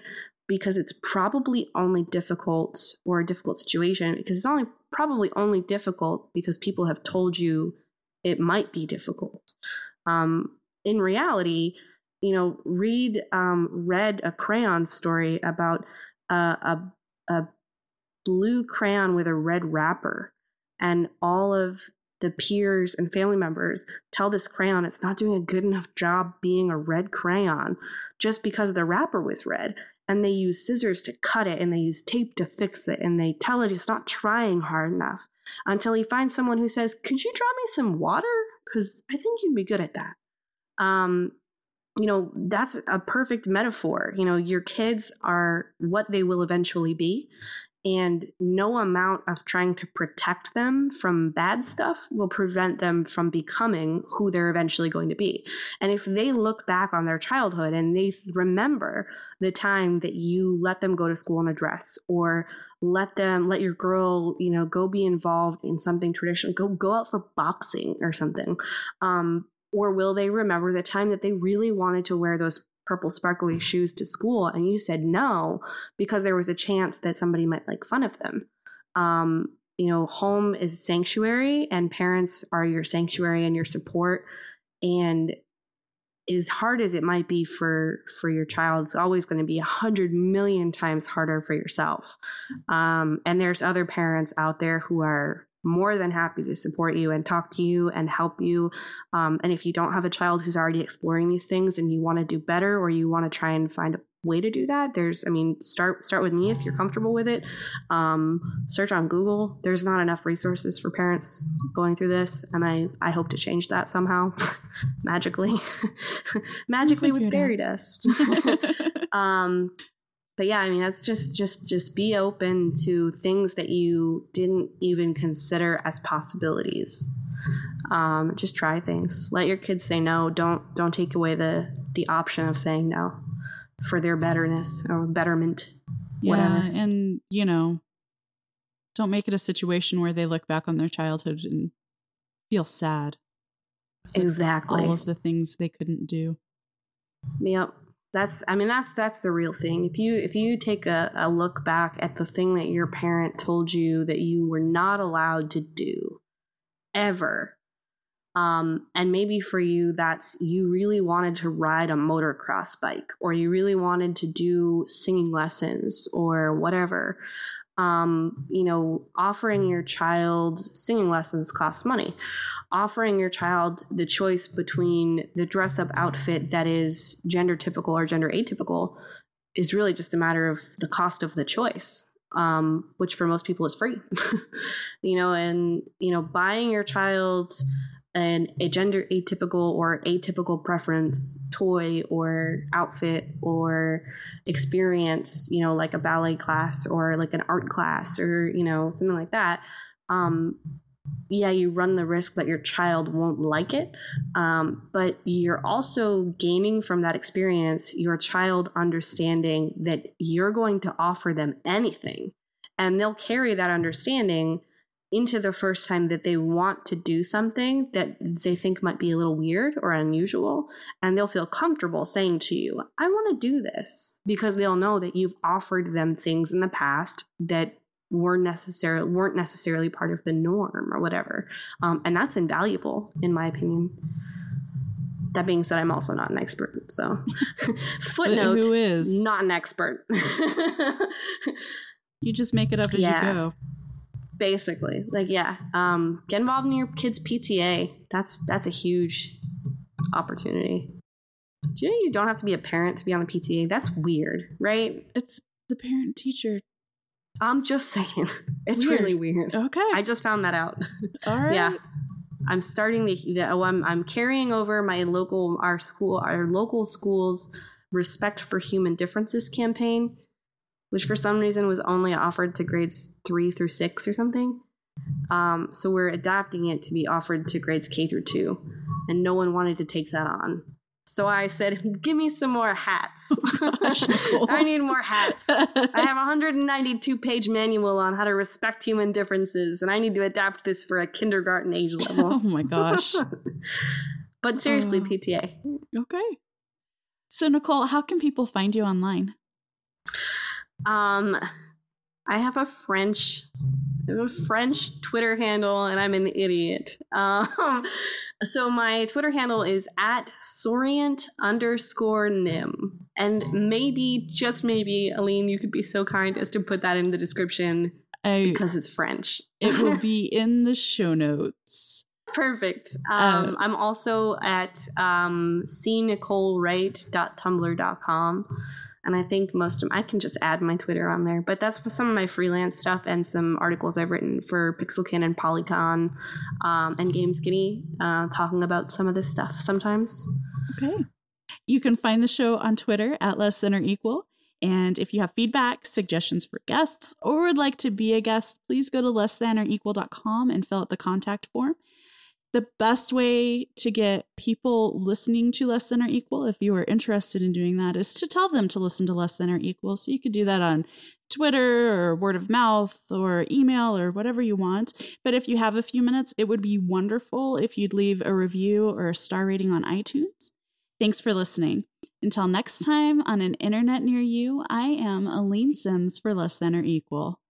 because it's probably only difficult or a difficult situation because it's only probably only difficult because people have told you it might be difficult. Um, in reality, you know, read, um, read a crayon story about uh, a, a blue crayon with a red wrapper, and all of the peers and family members tell this crayon it's not doing a good enough job being a red crayon just because the wrapper was red. And they use scissors to cut it, and they use tape to fix it, and they tell it it's not trying hard enough, until he finds someone who says, could you draw me some water? Because I think you'd be good at that. Um, you know, that's a perfect metaphor. You know, your kids are what they will eventually be, and no amount of trying to protect them from bad stuff will prevent them from becoming who they're eventually going to be. And if they look back on their childhood and they remember the time that you let them go to school in a dress, or let them, let your girl, you know, go be involved in something traditional, go, go out for boxing or something, um, or will they remember the time that they really wanted to wear those purple sparkly shoes to school and you said no because there was a chance that somebody might make fun of them? Um, you know, home is sanctuary, and parents are your sanctuary and your support. And as hard as it might be for, for your child, it's always going to be a hundred million times harder for yourself. Um, and there's other parents out there who are more than happy to support you and talk to you and help you. Um, and if you don't have a child who's already exploring these things and you want to do better, or you want to try and find a way to do that, there's, I mean, start, start with me if you're comfortable with it. Um, search on Google. There's not enough resources for parents going through this. And I, I hope to change that somehow. Magically. Magically with fairy dust. um, But yeah, I mean, that's just, just, just be open to things that you didn't even consider as possibilities. Um, just try things. Let your kids say no. Don't, don't take away the, the option of saying no for their betterness or betterment. Yeah. Whatever. And, you know, don't make it a situation where they look back on their childhood and feel sad. Exactly. All of the things they couldn't do. Yep. That's, I mean, that's, that's the real thing. If you, if you take a, a look back at the thing that your parent told you that you were not allowed to do ever, um, and maybe for you, that's, you really wanted to ride a motocross bike, or you really wanted to do singing lessons or whatever, um, you know, offering your child singing lessons costs money. Offering your child the choice between the dress-up outfit that is gender typical or gender atypical is really just a matter of the cost of the choice, um, which for most people is free. You know, and, you know, buying your child an, a gender atypical or atypical preference toy or outfit or experience, you know, like a ballet class or like an art class or, you know, something like that. Um, yeah, you run the risk that your child won't like it, um, but you're also gaining from that experience your child understanding that you're going to offer them anything, and they'll carry that understanding into their first time that they want to do something that they think might be a little weird or unusual, and they'll feel comfortable saying to you, I want to do this, because they'll know that you've offered them things in the past that were necessarily, weren't necessarily part of the norm or whatever. Um, and that's invaluable, in my opinion. That being said, I'm also not an expert, so footnote, who is not an expert. You just make it up as yeah. you go. Basically, like, yeah, um, get involved in your kids' P T A. That's that's a huge opportunity. Do you know you don't have to be a parent to be on the P T A? That's weird, right? It's the parent teacher. I'm just saying, it's weird. Really weird. Okay, I just found that out. All right, yeah. I'm starting the, the oh, I'm I'm carrying over my local our school our local school's Respect for Human Differences campaign, which for some reason was only offered to grades three through six or something. Um, so we're adapting it to be offered to grades K through two, and no one wanted to take that on. So I said, give me some more hats. Oh gosh, Nicole. I need more hats. I have a one hundred ninety-two page manual on how to respect human differences, and I need to adapt this for a kindergarten age level. Oh, my gosh. But seriously, uh, P T A. Okay. So, Nicole, how can people find you online? Um, I have a French... I have a French Twitter handle, and I'm an idiot. Um, so my Twitter handle is at Sorient underscore Nim. And maybe, just maybe, Aline, you could be so kind as to put that in the description I, because it's French. It will be in the show notes. Perfect. Um, um, I'm also at um, c nicole wright dot tumblr dot com. And I think most of them, I can just add my Twitter on there. But that's some of my freelance stuff and some articles I've written for Pixelkin and Polygon um, and GameSkinny, uh, talking about some of this stuff sometimes. Okay. You can find the show on Twitter at Less Than or Equal. And if you have feedback, suggestions for guests, or would like to be a guest, please go to less than or equal dot com and fill out the contact form. The best way to get people listening to Less Than or Equal, if you are interested in doing that, is to tell them to listen to Less Than or Equal. So you could do that on Twitter or word of mouth or email or whatever you want. But if you have a few minutes, it would be wonderful if you'd leave a review or a star rating on iTunes. Thanks for listening. Until next time on an internet near you, I am Aline Sims for Less Than or Equal.